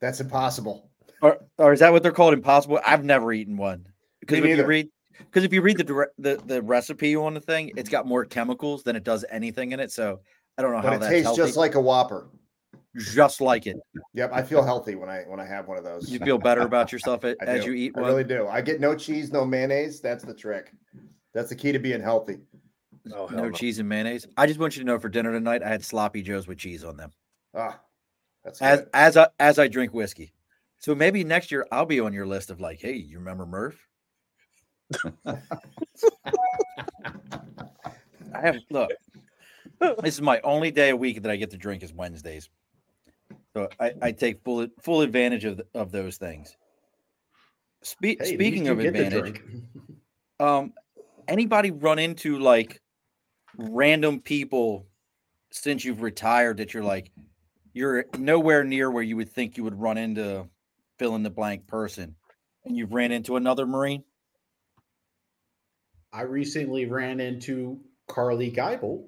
that's impossible. Or is that what they're called, impossible? I've never eaten one. Because if you read the recipe on the thing, it's got more chemicals than it does anything in it. So I don't know how that tastes healthy. Just like a Whopper, just like it. Yep, I feel healthy when I have one of those. You feel better about yourself as you eat one. I really do. I get no cheese, no mayonnaise. That's the trick. That's the key to being healthy. Oh, no cheese and mayonnaise. I just want you to know for dinner tonight, I had sloppy joes with cheese on them. Ah, that's good. as I drink whiskey. So maybe next year I'll be on your list of like, hey, you remember Murph? This is my only day a week that I get to drink is Wednesdays, so I take full advantage of those things. Speaking of advantage, anybody run into like random people since you've retired that you're like, you're nowhere near where you would think you would run into fill in the blank person, and you've ran into another Marine? I recently ran into Carly Geibel.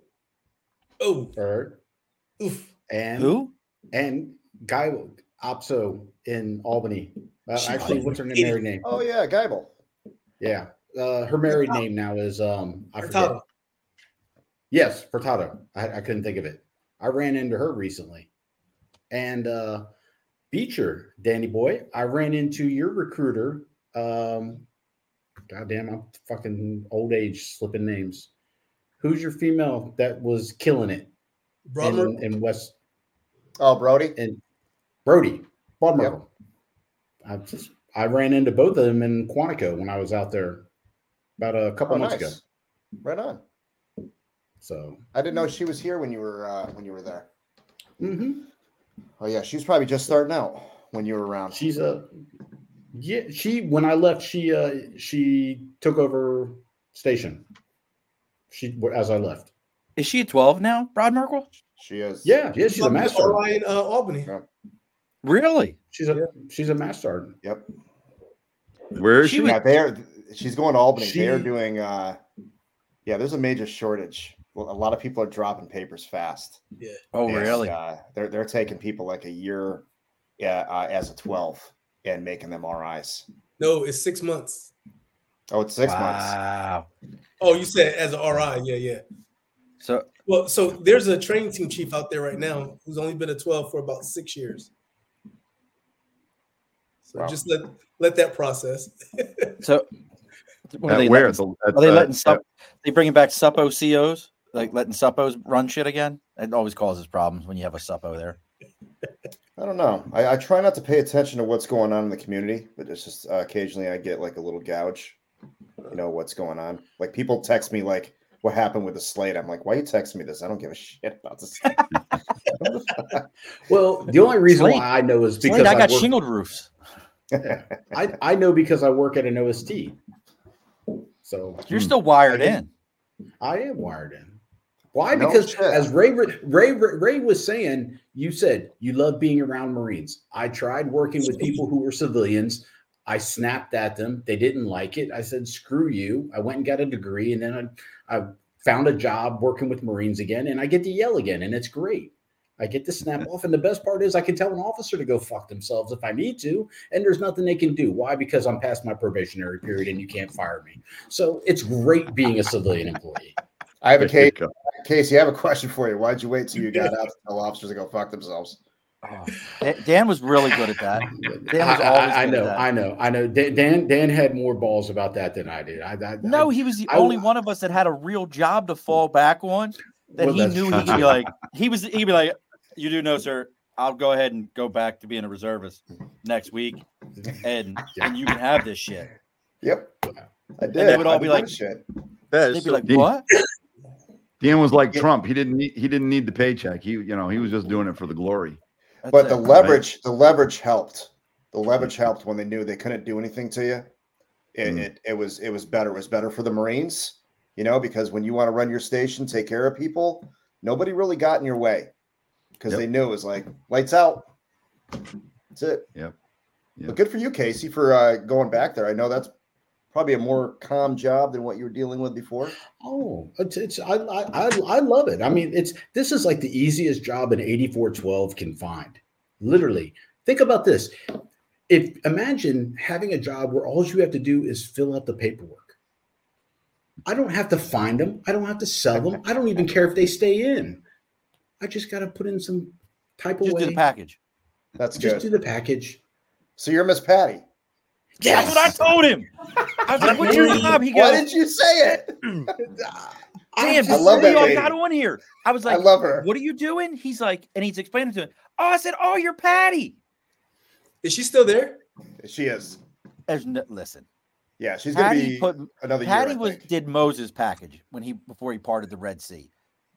Oh, oof. And who? And Geibel, OPSO in Albany. Actually, what's her married name? Oh yeah, Geibel. Yeah, her married name now is I forget. Furtado. Yes, Furtado. I couldn't think of it. I ran into her recently, and Beecher, Danny boy. I ran into your recruiter. Goddamn, I'm fucking old age slipping names. Who's your female that was killing it? In West. Oh, Brody. Yep. I ran into both of them in Quantico when I was out there about a couple months ago. Right on. So I didn't know she was here when you were there. Mm-hmm. Oh yeah, she's probably just starting out when you were around. She's a. Yeah, when I left, she took over station. She as I left. Is she a 12 now, Rod Merkel? She is. Yeah, she's a master sergeant in Albany. Yeah. Really? She's a master sergeant. Yep. Where is she? She's going to Albany. They're doing Yeah, there's a major shortage. Well, a lot of people are dropping papers fast. Yeah. Oh, and, really? They're taking people like a year as a 12 and making them RIs. No, it's 6 months. Oh, it's 6 months. Wow. Oh, you said as an RI. Yeah, yeah. So there's a training team chief out there right now who's only been a 12 for about 6 years. So wow. Just let that process. So they bringing back suppo COs, like letting suppos run shit again? It always causes problems when you have a suppo there. I don't know. I try not to pay attention to what's going on in the community, but it's just occasionally I get like a little gouge, you know, what's going on. Like people text me like, what happened with the slate? I'm like, why you text me this? I don't give a shit about this. Well, the only reason why I know is because I got shingled roofs. I know because I work at an OST. So you're still wired in. I am wired in. Why? No, because as Ray was saying, you said you love being around Marines. I tried working with people who were civilians. I snapped at them. They didn't like it. I said, screw you. I went and got a degree, and then I found a job working with Marines again, and I get to yell again, and it's great. I get to snap off, and the best part is I can tell an officer to go fuck themselves if I need to, and there's nothing they can do. Why? Because I'm past my probationary period, and you can't fire me. So it's great being a civilian employee. I have a case. Casey, I have a question for you. Why'd you wait till you got out to tell officers to go fuck themselves? Oh, Dan was really good at that. I know. Dan had more balls about that than I did. No, he was the only one of us that had a real job to fall back on. That he knew he'd be like, he'd be like, you do know, sir, I'll go ahead and go back to being a reservist next week, and you can have this shit. Yep, I did. And they would all be like, shit. They'd be like, what? Dan was like Trump. He didn't need the paycheck. He was just doing it for the glory. But the leverage helped. The leverage helped when they knew they couldn't do anything to you. It was better. It was better for the Marines, you know, because when you want to run your station, take care of people, nobody really got in your way because they knew it was like lights out. That's it. Yeah. Yep. But good for you, Casey, for going back there. I know that's probably a more calm job than what you were dealing with before. Oh, I love it. I mean, this is like the easiest job an 8412 can find. Literally, think about this. Imagine having a job where all you have to do is fill out the paperwork. I don't have to find them. I don't have to sell them. I don't even care if they stay in. I just got to put in some type of way. Just do the package. That's good. Just do the package. So you're Miss Patty. Yes. That's what I told him. I was like, what's your job? He goes, why did you say it? Damn, I love that lady. I got on here. I was like, I love her. What are you doing? He's like, and he's explaining to him. Oh, I said, oh, you're Patty. Is she still there? She is. Listen. Yeah, she's going to be another Patty year. Patty did Moses' package before he parted the Red Sea.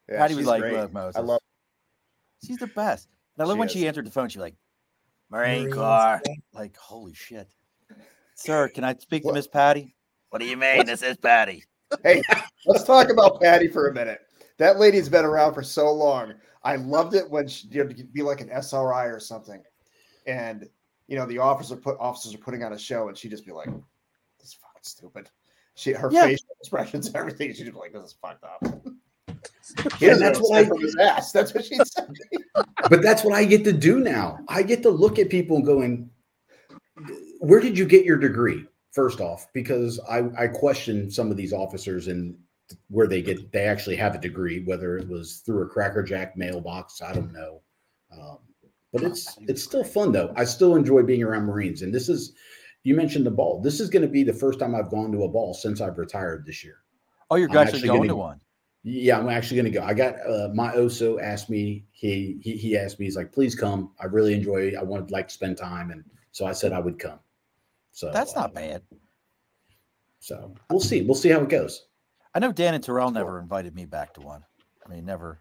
Yeah, Patty was like, love Moses. I love her. She's the best. And I love when she answered the phone. She was like, Marine Corps. Like, holy shit. Sir, can I speak to Miss Patty? What do you mean? This is Patty. Hey, let's talk about Patty for a minute. That lady's been around for so long. I loved it when she'd be like an SRI or something. And, you know, the officers are putting on a show, and she'd just be like, this is fucking stupid. Her facial expressions, everything, she'd be like, this is fucked up. Yeah, that's what that's what she said. But that's what I get to do now. I get to look at people going, where did you get your degree? First off, because I question some of these officers and where they actually have a degree, whether it was through a Cracker Jack mailbox, I don't know. But it's still fun though. I still enjoy being around Marines. And this is, you mentioned the ball. This is going to be the first time I've gone to a ball since I've retired this year. Oh, you're actually going to one. Yeah, I'm actually going to go. I got my OSO asked me, he asked me, he's like, please come. I really enjoy it. I would like to spend time. And so I said I would come. So that's not bad. So we'll see. We'll see how it goes. I know Dan and Terrell never invited me back to one. I mean, never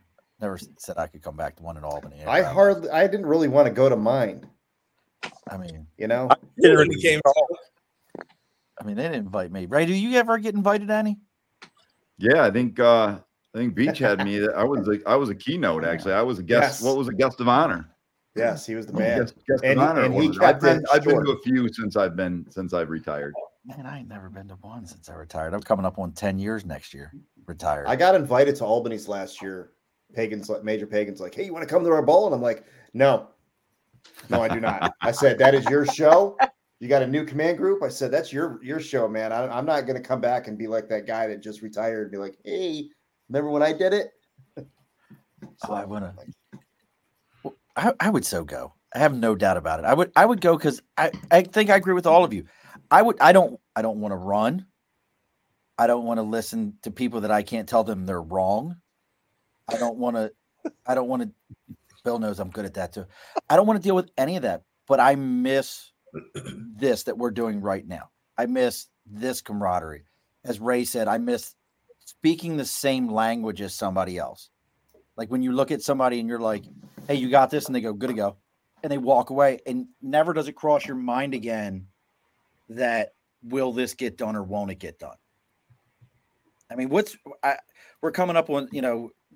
said I could come back to one in Albany. I didn't really want to go to mine. I mean, you know, it really came off. I mean, they didn't invite me. Ray, do you ever get invited, Annie? Yeah, I think Beach had me. I was a keynote actually. I was a guest. Yes. What was a guest of honor? Yes, he was the man. I've been to a few since I've retired. Man, I ain't never been to one since I retired. I'm coming up on 10 years next year. retired. I got invited to Albany's last year. Major Pagan's like, hey, you want to come to our bowl? And I'm like, no, I do not. I said, that is your show. You got a new command group. I said, that's your show, man. I'm not going to come back and be like that guy that just retired and be like, hey, remember when I did it? So I want to. Well, I would so go. I have no doubt about it. I would go because I think I agree with all of you. I don't want to run. I don't want to listen to people that I can't tell them they're wrong. I don't want to. Bill knows I'm good at that too. I don't want to deal with any of that. But I miss this that we're doing right now. I miss this camaraderie. As Ray said, I miss speaking the same language as somebody else. Like when you look at somebody and you're like, hey, you got this? And they go, good to go. And they walk away. And never does it cross your mind again that will this get done or won't it get done? I mean, we're coming up on,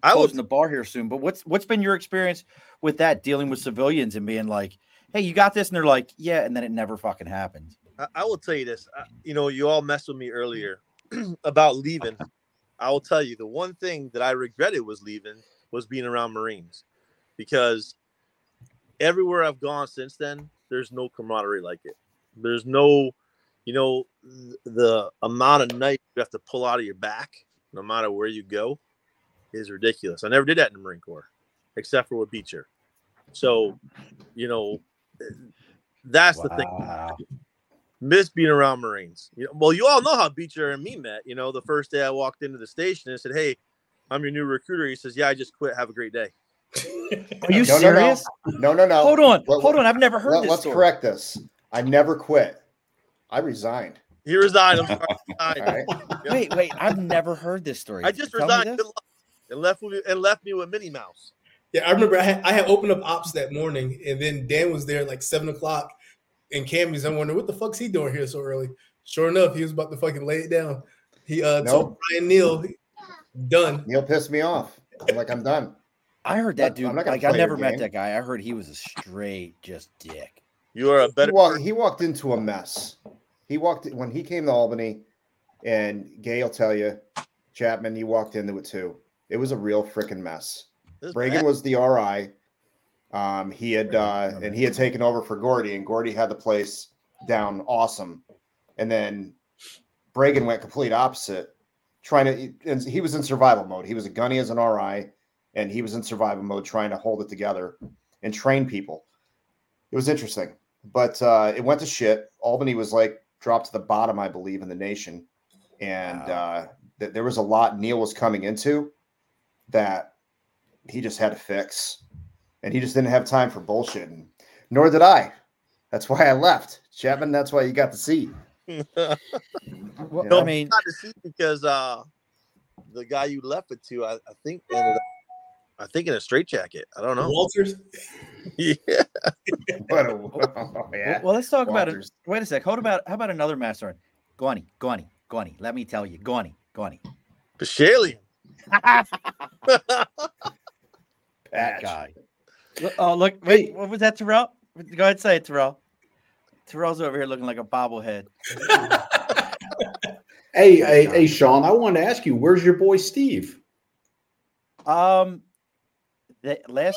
closing the bar here soon. But what's been your experience with that, dealing with civilians and being like, hey, you got this? And they're like, yeah. And then it never fucking happens. I will tell you this. You all messed with me earlier about leaving. I will tell you the one thing that I regretted was leaving was being around Marines, because everywhere I've gone since then, there's no camaraderie like it. There's no, the amount of night you have to pull out of your back, no matter where you go, is ridiculous. I never did that in the Marine Corps, except for with Beecher. So, that's the thing. Miss being around Marines. Well, you all know how Beecher and me met. The first day I walked into the station and said, hey, I'm your new recruiter. He says, yeah, I just quit. Have a great day. Are you serious? No. Hold on. I've never heard this. Let's correct this. I never quit. I resigned. He resigned. I'm sorry. Right. Yeah. Wait. I've never heard this story. I just resigned. Good luck. And left me with Minnie Mouse. Yeah, I remember I had opened up ops that morning, and then Dan was there at like 7:00 in Cammy's. I'm wondering what the fuck's he doing here so early. Sure enough, he was about to fucking lay it down. He told Brian Neal, done. Neal pissed me off. I'm like, I'm done. I heard that dude. I never met that guy. I heard he was a straight just dick. You are a better. He walked into a mess. He walked when he came to Albany, and Gay will tell you, Chapman. He walked into it too. It was a real freaking mess. Reagan was the RI. He had taken over for Gordy, and Gordy had the place down awesome. And then Bragan went complete opposite, and he was in survival mode. He was a gunny as an RI, and he was in survival mode trying to hold it together and train people. It was interesting, but it went to shit. Albany was dropped to the bottom, I believe, in the nation. And there was a lot Neal was coming into that he just had to fix. And he just didn't have time for bullshit. And nor did I. That's why I left. Chapman, that's why you got to see. Well, I mean, got to see because the guy you left it to, I think, ended up, in a straitjacket. I don't know. Walters? Yeah. Well, let's talk Walters. About it. Wait a sec. How about another master? Gwani. Let me tell you. Gwani. Bashalian. That guy. Oh, look. Wait, what was that, Terrell? Go ahead and say it, Terrell. Terrell's over here looking like a bobblehead. hey, Shawn, I wanted to ask you, where's your boy Steve? Last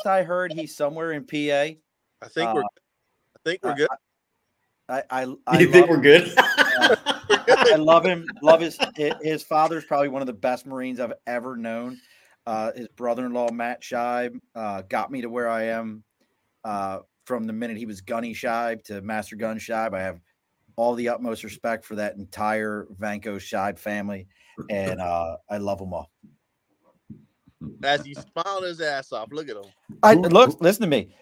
I heard, he's somewhere in PA. I think we're good. You think we're good? I love him. Love his father's probably one of the best Marines I've ever known. His brother-in-law, Matt Scheib, got me to where I am from the minute he was Gunny Scheib to Master Gun Scheib. I have all the utmost respect for that entire Vanko Scheib family, and I love them all. As he smiled his ass off, look at him. Listen to me.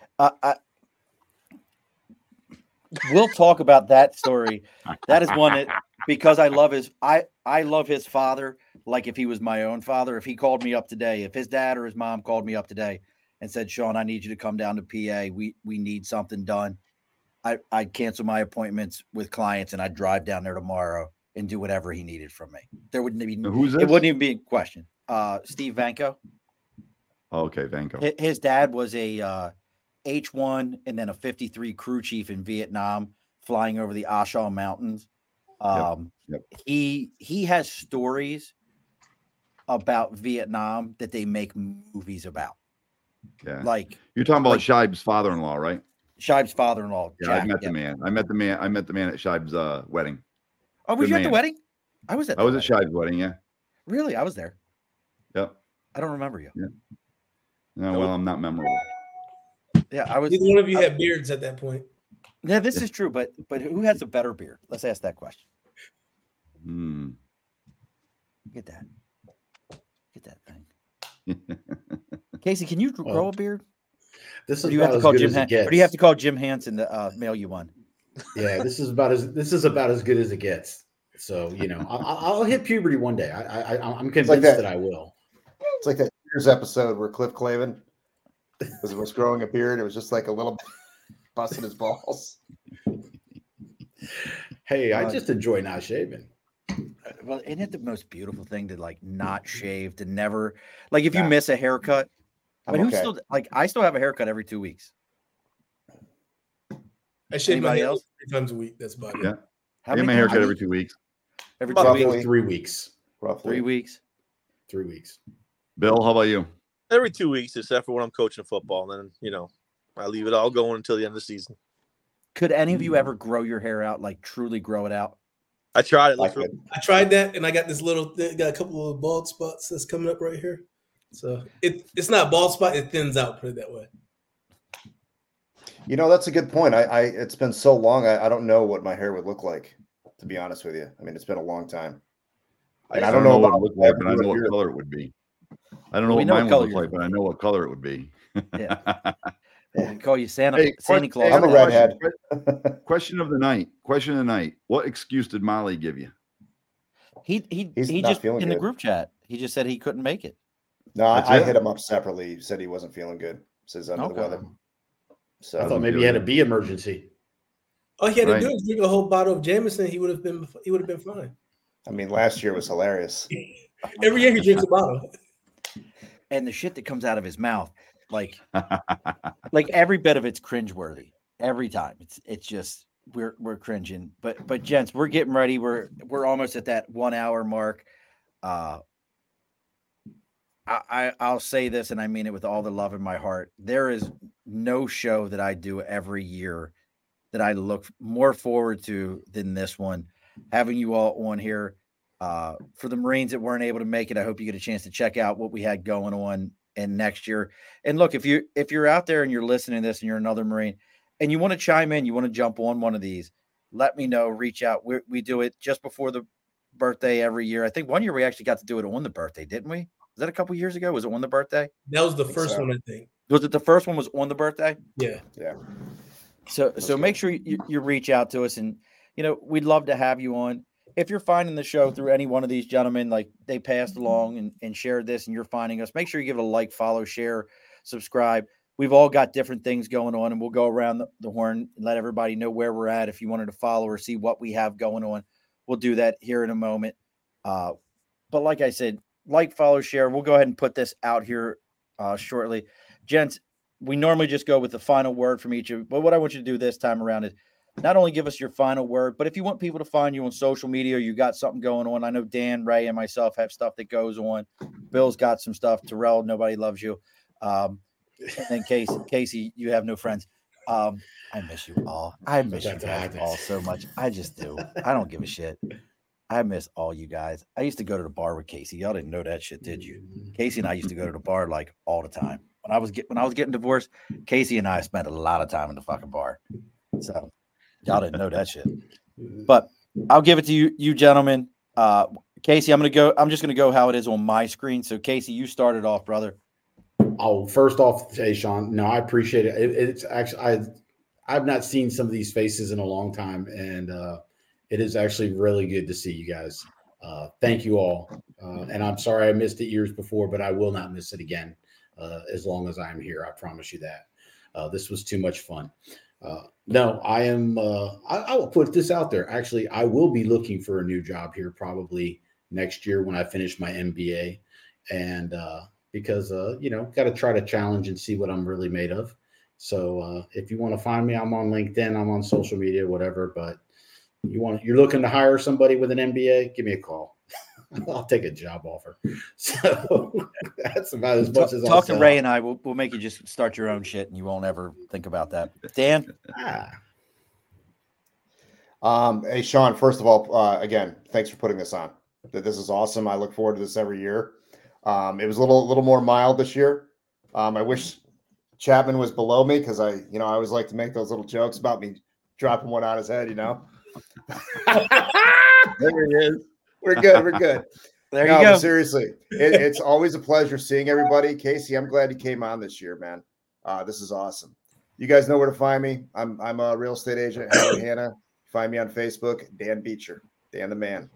We'll talk about that story. That is one that because I love his I love his father like if he was my own father. If he called me up today, if his dad or his mom called me up today and said, Shawn, I need you to come down to PA. We need something done. I'd cancel my appointments with clients and I'd drive down there tomorrow and do whatever he needed from me. There wouldn't be it wouldn't even be a question. Steve Vanko. Oh, okay, Vanko. His dad was a H1 and then a 53 crew chief in Vietnam flying over the Ashaw Mountains. He has stories about Vietnam that they make movies about. Okay. Like you're talking about Shibe's father-in-law, right? Shibe's father-in-law. Yeah, Jack, I met the man. I met the man at Shibe's wedding. Oh, were you at the wedding? I was at Shibe's wedding. Yeah. Really? I was there. Yep. I don't remember you. Yeah. No, well, I'm not memorable. Yeah, I was. Neither one of you had beards at that point. Yeah, this is true, but who has a better beard? Let's ask that question. Hmm. Get that thing. Casey, can you grow a beard? This is or do you have to call Jim Hansen to mail you one? Yeah, this is about as good as it gets. So you know, I'll hit puberty one day. I'm convinced like that I will. It's like that Cheers episode where Cliff Clavin was growing a beard. It was just like a little busting his balls. Hey, I just enjoy not shaving. Well, isn't it the most beautiful thing to like not shave, to never like if you miss a haircut? But who still I still have a haircut every 2 weeks. I shave my hair 3 times a week. That's about it. Yeah. I get my haircut every 2 weeks. Every 2 weeks. 3 weeks. Roughly. 3 weeks. 3 weeks. Bill, how about you? Every 2 weeks, except for when I'm coaching football. And then, you know, I leave it all going until the end of the season. Could any of you ever grow your hair out, like truly grow it out? I tried it. I tried that, and I got got a couple of bald spots that's coming up right here. So it's not bald spot. It thins out, put it that way. You know, that's a good point. It's been so long. I don't know what my hair would look like, to be honest with you. I mean, it's been a long time. And I don't know what it would look like, but I know what color it would be. I don't know what mine would look like, but I know what color it would be. Yeah. We call you Santa Claus. I'm a redhead. Question of the night. What excuse did Molly give you? He's just in the group chat. He just said he couldn't make it. No, I hit him up separately. He said he wasn't feeling good. Says under the weather. So I thought maybe he had a bee emergency. All he had to do is drink a whole bottle of Jameson. He would have been fine. I mean, last year was hilarious. Every year he drinks a bottle. And the shit that comes out of his mouth, like, like every bit of it's cringeworthy. Every time, it's just we're cringing. But gents, we're getting ready. We're almost at that 1 hour mark. I'll say this, and I mean it with all the love in my heart. There is no show that I do every year that I look more forward to than this one. Having you all on here, for the Marines that weren't able to make it, I hope you get a chance to check out what we had going on and next year. And look, if you're out there and you're listening to this and you're another Marine and you want to chime in, you want to jump on one of these, let me know, reach out. We do it just before the birthday every year. I think one year we actually got to do it on the birthday, didn't we? Was that a couple years ago? Was it on the birthday? That was the first one, I think. Was it the first one was on the birthday? Yeah. Yeah. So make sure you reach out to us. And, you know, we'd love to have you on. If you're finding the show through any one of these gentlemen, like they passed along and shared this and you're finding us, make sure you give it a like, follow, share, subscribe. We've all got different things going on, and we'll go around the horn and let everybody know where we're at. If you wanted to follow or see what we have going on, we'll do that here in a moment. But like I said, like, follow, share. We'll go ahead and put this out here shortly. Gents, we normally just go with the final word from each of you. But what I want you to do this time around is not only give us your final word, but if you want people to find you on social media, you got something going on. I know Dan, Ray, and myself have stuff that goes on. Bill's got some stuff. Terrell, nobody loves you. And then Casey, you have no friends. I miss you all. I miss you guys all so much. I just do. I don't give a shit. I miss all you guys. I used to go to the bar with Casey. Y'all didn't know that shit, did you? Casey and I used to go to the bar like all the time. When I was getting divorced, Casey and I spent a lot of time in the fucking bar. So y'all didn't know that shit. But I'll give it to you gentlemen. Casey, I'm just gonna go how it is on my screen. So Casey, you started off, brother. Oh, first off, hey Shawn, no, I appreciate it. It's actually I've not seen some of these faces in a long time, and it is actually really good to see you guys. Thank you all. And I'm sorry I missed it years before, but I will not miss it again as long as I'm here. I promise you that. This was too much fun. I will put this out there. Actually, I will be looking for a new job here probably next year when I finish my MBA. And because got to try to challenge and see what I'm really made of. So if you want to find me, I'm on LinkedIn, I'm on social media, whatever, but you're looking to hire somebody with an MBA, give me a call. I'll take a job offer. So that's about as much as I'll talk to Ray and I. We'll make you just start your own shit, and you won't ever think about that. Dan? Hey, Shawn, first of all, again, thanks for putting this on. This is awesome. I look forward to this every year. It was a little more mild this year. I wish Chapman was below me because I always like to make those little jokes about me dropping one on his head, you know. There he is. We're good. There you go. Seriously, it's always a pleasure seeing everybody. Casey, I'm glad you came on this year, man. This is awesome. You guys know where to find me. I'm a real estate agent, Howard Hanna. Find me on Facebook, Dan Beecher, Dan the Man.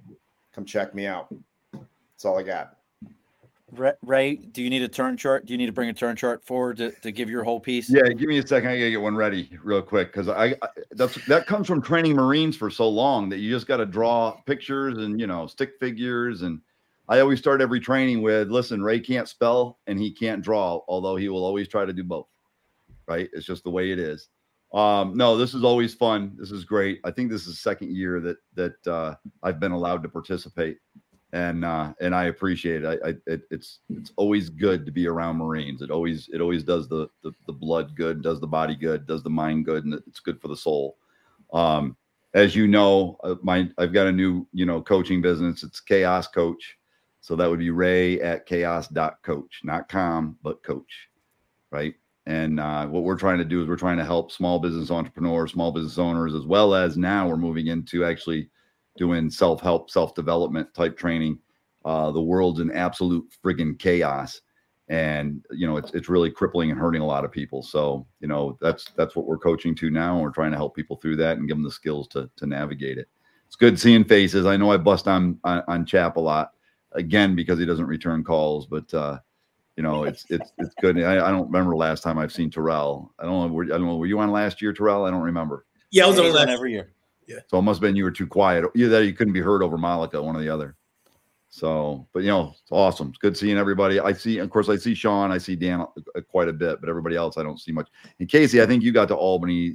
Come check me out. That's all I got. Ray, do you need a turn chart? Do you need to bring a turn chart forward to give your whole piece? Yeah, give me a second. I gotta get one ready real quick because that comes from training Marines for so long that you just got to draw pictures and stick figures. And I always start every training with, "Listen, Ray can't spell and he can't draw, although he will always try to do both." Right? It's just the way it is. No, this is always fun. This is great. I think this is the second year that I've been allowed to participate. And I appreciate it. It's always good to be around Marines. It always does the blood good, does the body good, does the mind good, and it's good for the soul. As you know, I've got a new coaching business. It's Chaos Coach, so that would be Ray at chaos.coach, not com, but coach, right? And what we're trying to do is we're trying to help small business entrepreneurs, small business owners, as well as now we're moving into actually doing self-help, self-development type training. The world's in absolute friggin' chaos. And, it's really crippling and hurting a lot of people. So, that's what we're coaching to now. And we're trying to help people through that and give them the skills to navigate it. It's good seeing faces. I know I bust on Chap a lot again, because he doesn't return calls, but it's good. I don't remember last time I've seen Terrell. I don't know. Were you on last year, Terrell? I don't remember. Yeah, I was on last every year. Yeah. So it must have been you were too quiet. Either that or you couldn't be heard over Malika, one or the other. So, but it's awesome. It's good seeing everybody. I see Shawn, I see Dan quite a bit, but everybody else I don't see much. And Casey, I think you got to Albany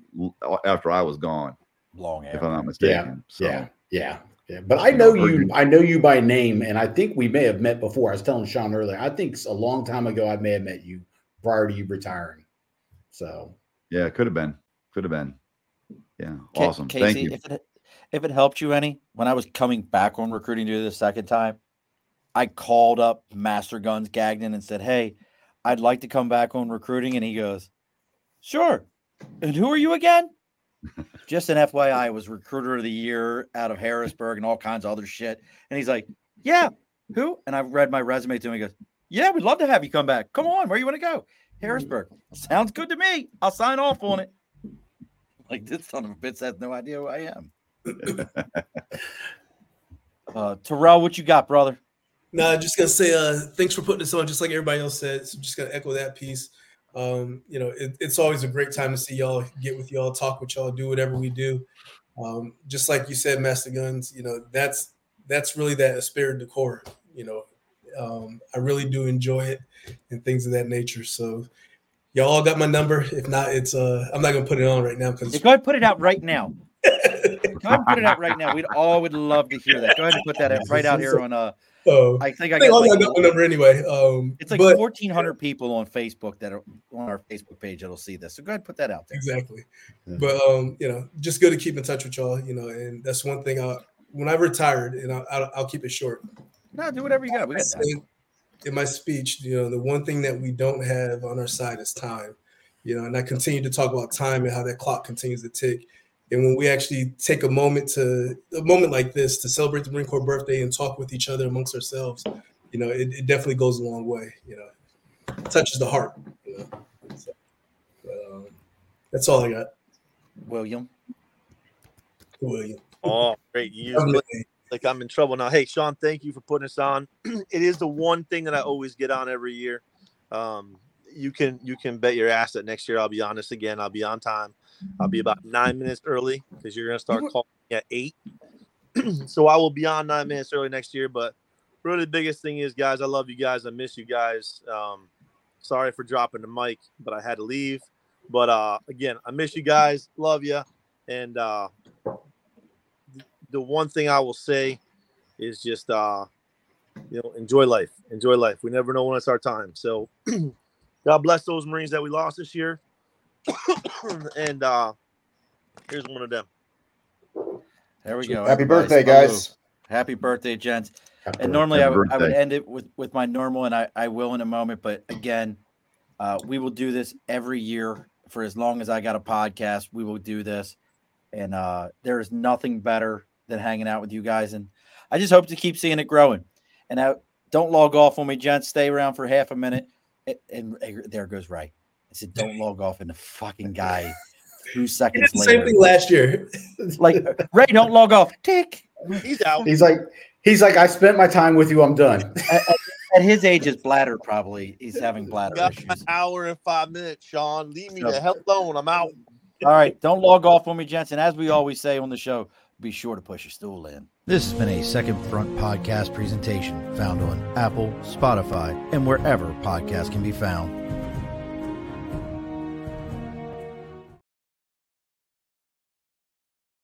after I was gone. Long after. If I'm not mistaken. Yeah. So, yeah. But I know you by name, and I think we may have met before. I was telling Shawn earlier, I think a long time ago I may have met you prior to you retiring. So. Yeah, it could have been. Yeah, awesome. Casey, thank you. If it helped you any, when I was coming back on recruiting to do this second time, I called up Master Guns Gagnon and said, "Hey, I'd like to come back on recruiting." And he goes, "Sure. And who are you again?" Just an FYI, I was recruiter of the year out of Harrisburg and all kinds of other shit. And he's like, "Yeah, who?" And I read my resume to him. He goes, "Yeah, we'd love to have you come back. Come on, where you want to go?" "Harrisburg." "Sounds good to me. I'll sign off on it." Like, this son of a bitch has no idea who I am. Terrell, what you got, brother? No, I'm just going to say thanks for putting this on, just like everybody else said. So I'm just going to echo that piece. It's always a great time to see y'all, get with y'all, talk with y'all, do whatever we do. Just like you said, Master Guns, that's really that Aspire Decor. I really do enjoy it and things of that nature. So, y'all all got my number. If not, it's I'm not gonna put it on right now because go ahead and put it out right now. We'd all would love to hear that. Go ahead and put that right out here on I think all got my number anyway. It's like 1,400 people on Facebook that are on our Facebook page that'll see this. So go ahead and put that out there. Exactly. Yeah. But just good to keep in touch with y'all. And that's one thing. When I retired, and I'll keep it short. No, do whatever you got. We got that. In my speech, the one thing that we don't have on our side is time, and I continue to talk about time and how that clock continues to tick. And when we actually take a moment like this to celebrate the Marine Corps birthday and talk with each other amongst ourselves, it definitely goes a long way, it touches the heart. So, that's all I got. William. Oh, great. Like I'm in trouble now. Hey, Shawn, thank you for putting us on. It is the one thing that I always get on every year. You can bet your ass that next year I'll be on this again. I'll be on time. I'll be about 9 minutes early because you're going to start calling me at 8. So I will be on 9 minutes early next year. But really the biggest thing is, guys, I love you guys. I miss you guys. Sorry for dropping the mic, but I had to leave. But, again, I miss you guys. Love you. And the one thing I will say is just you know, enjoy life. Enjoy life. We never know when it's our time. So God bless those Marines that we lost this year. And here's one of them. There we go. Happy birthday, guys. Happy birthday, gents. And normally I would end it with my normal, and I will in a moment. But again, we will do this every year for as long as I got a podcast. We will do this. And there is nothing better than hanging out with you guys. And I just hope to keep seeing it growing. And don't log off on me, gents. Stay around for half a minute. And there goes Ray. I said, don't log off. And the fucking guy 2 seconds later. Same thing last year. Like, Ray, don't log off. Tick. He's out. He's like, I spent my time with you. I'm done. At his age, his bladder probably. He's having bladder issues. An hour and 5 minutes, Shawn. Leave me the hell alone. I'm out. All right. Don't log off on me, Jensen. As we always say on the show, be sure to push your stool in. This has been a Second Front podcast presentation found on Apple, Spotify, and wherever podcasts can be found.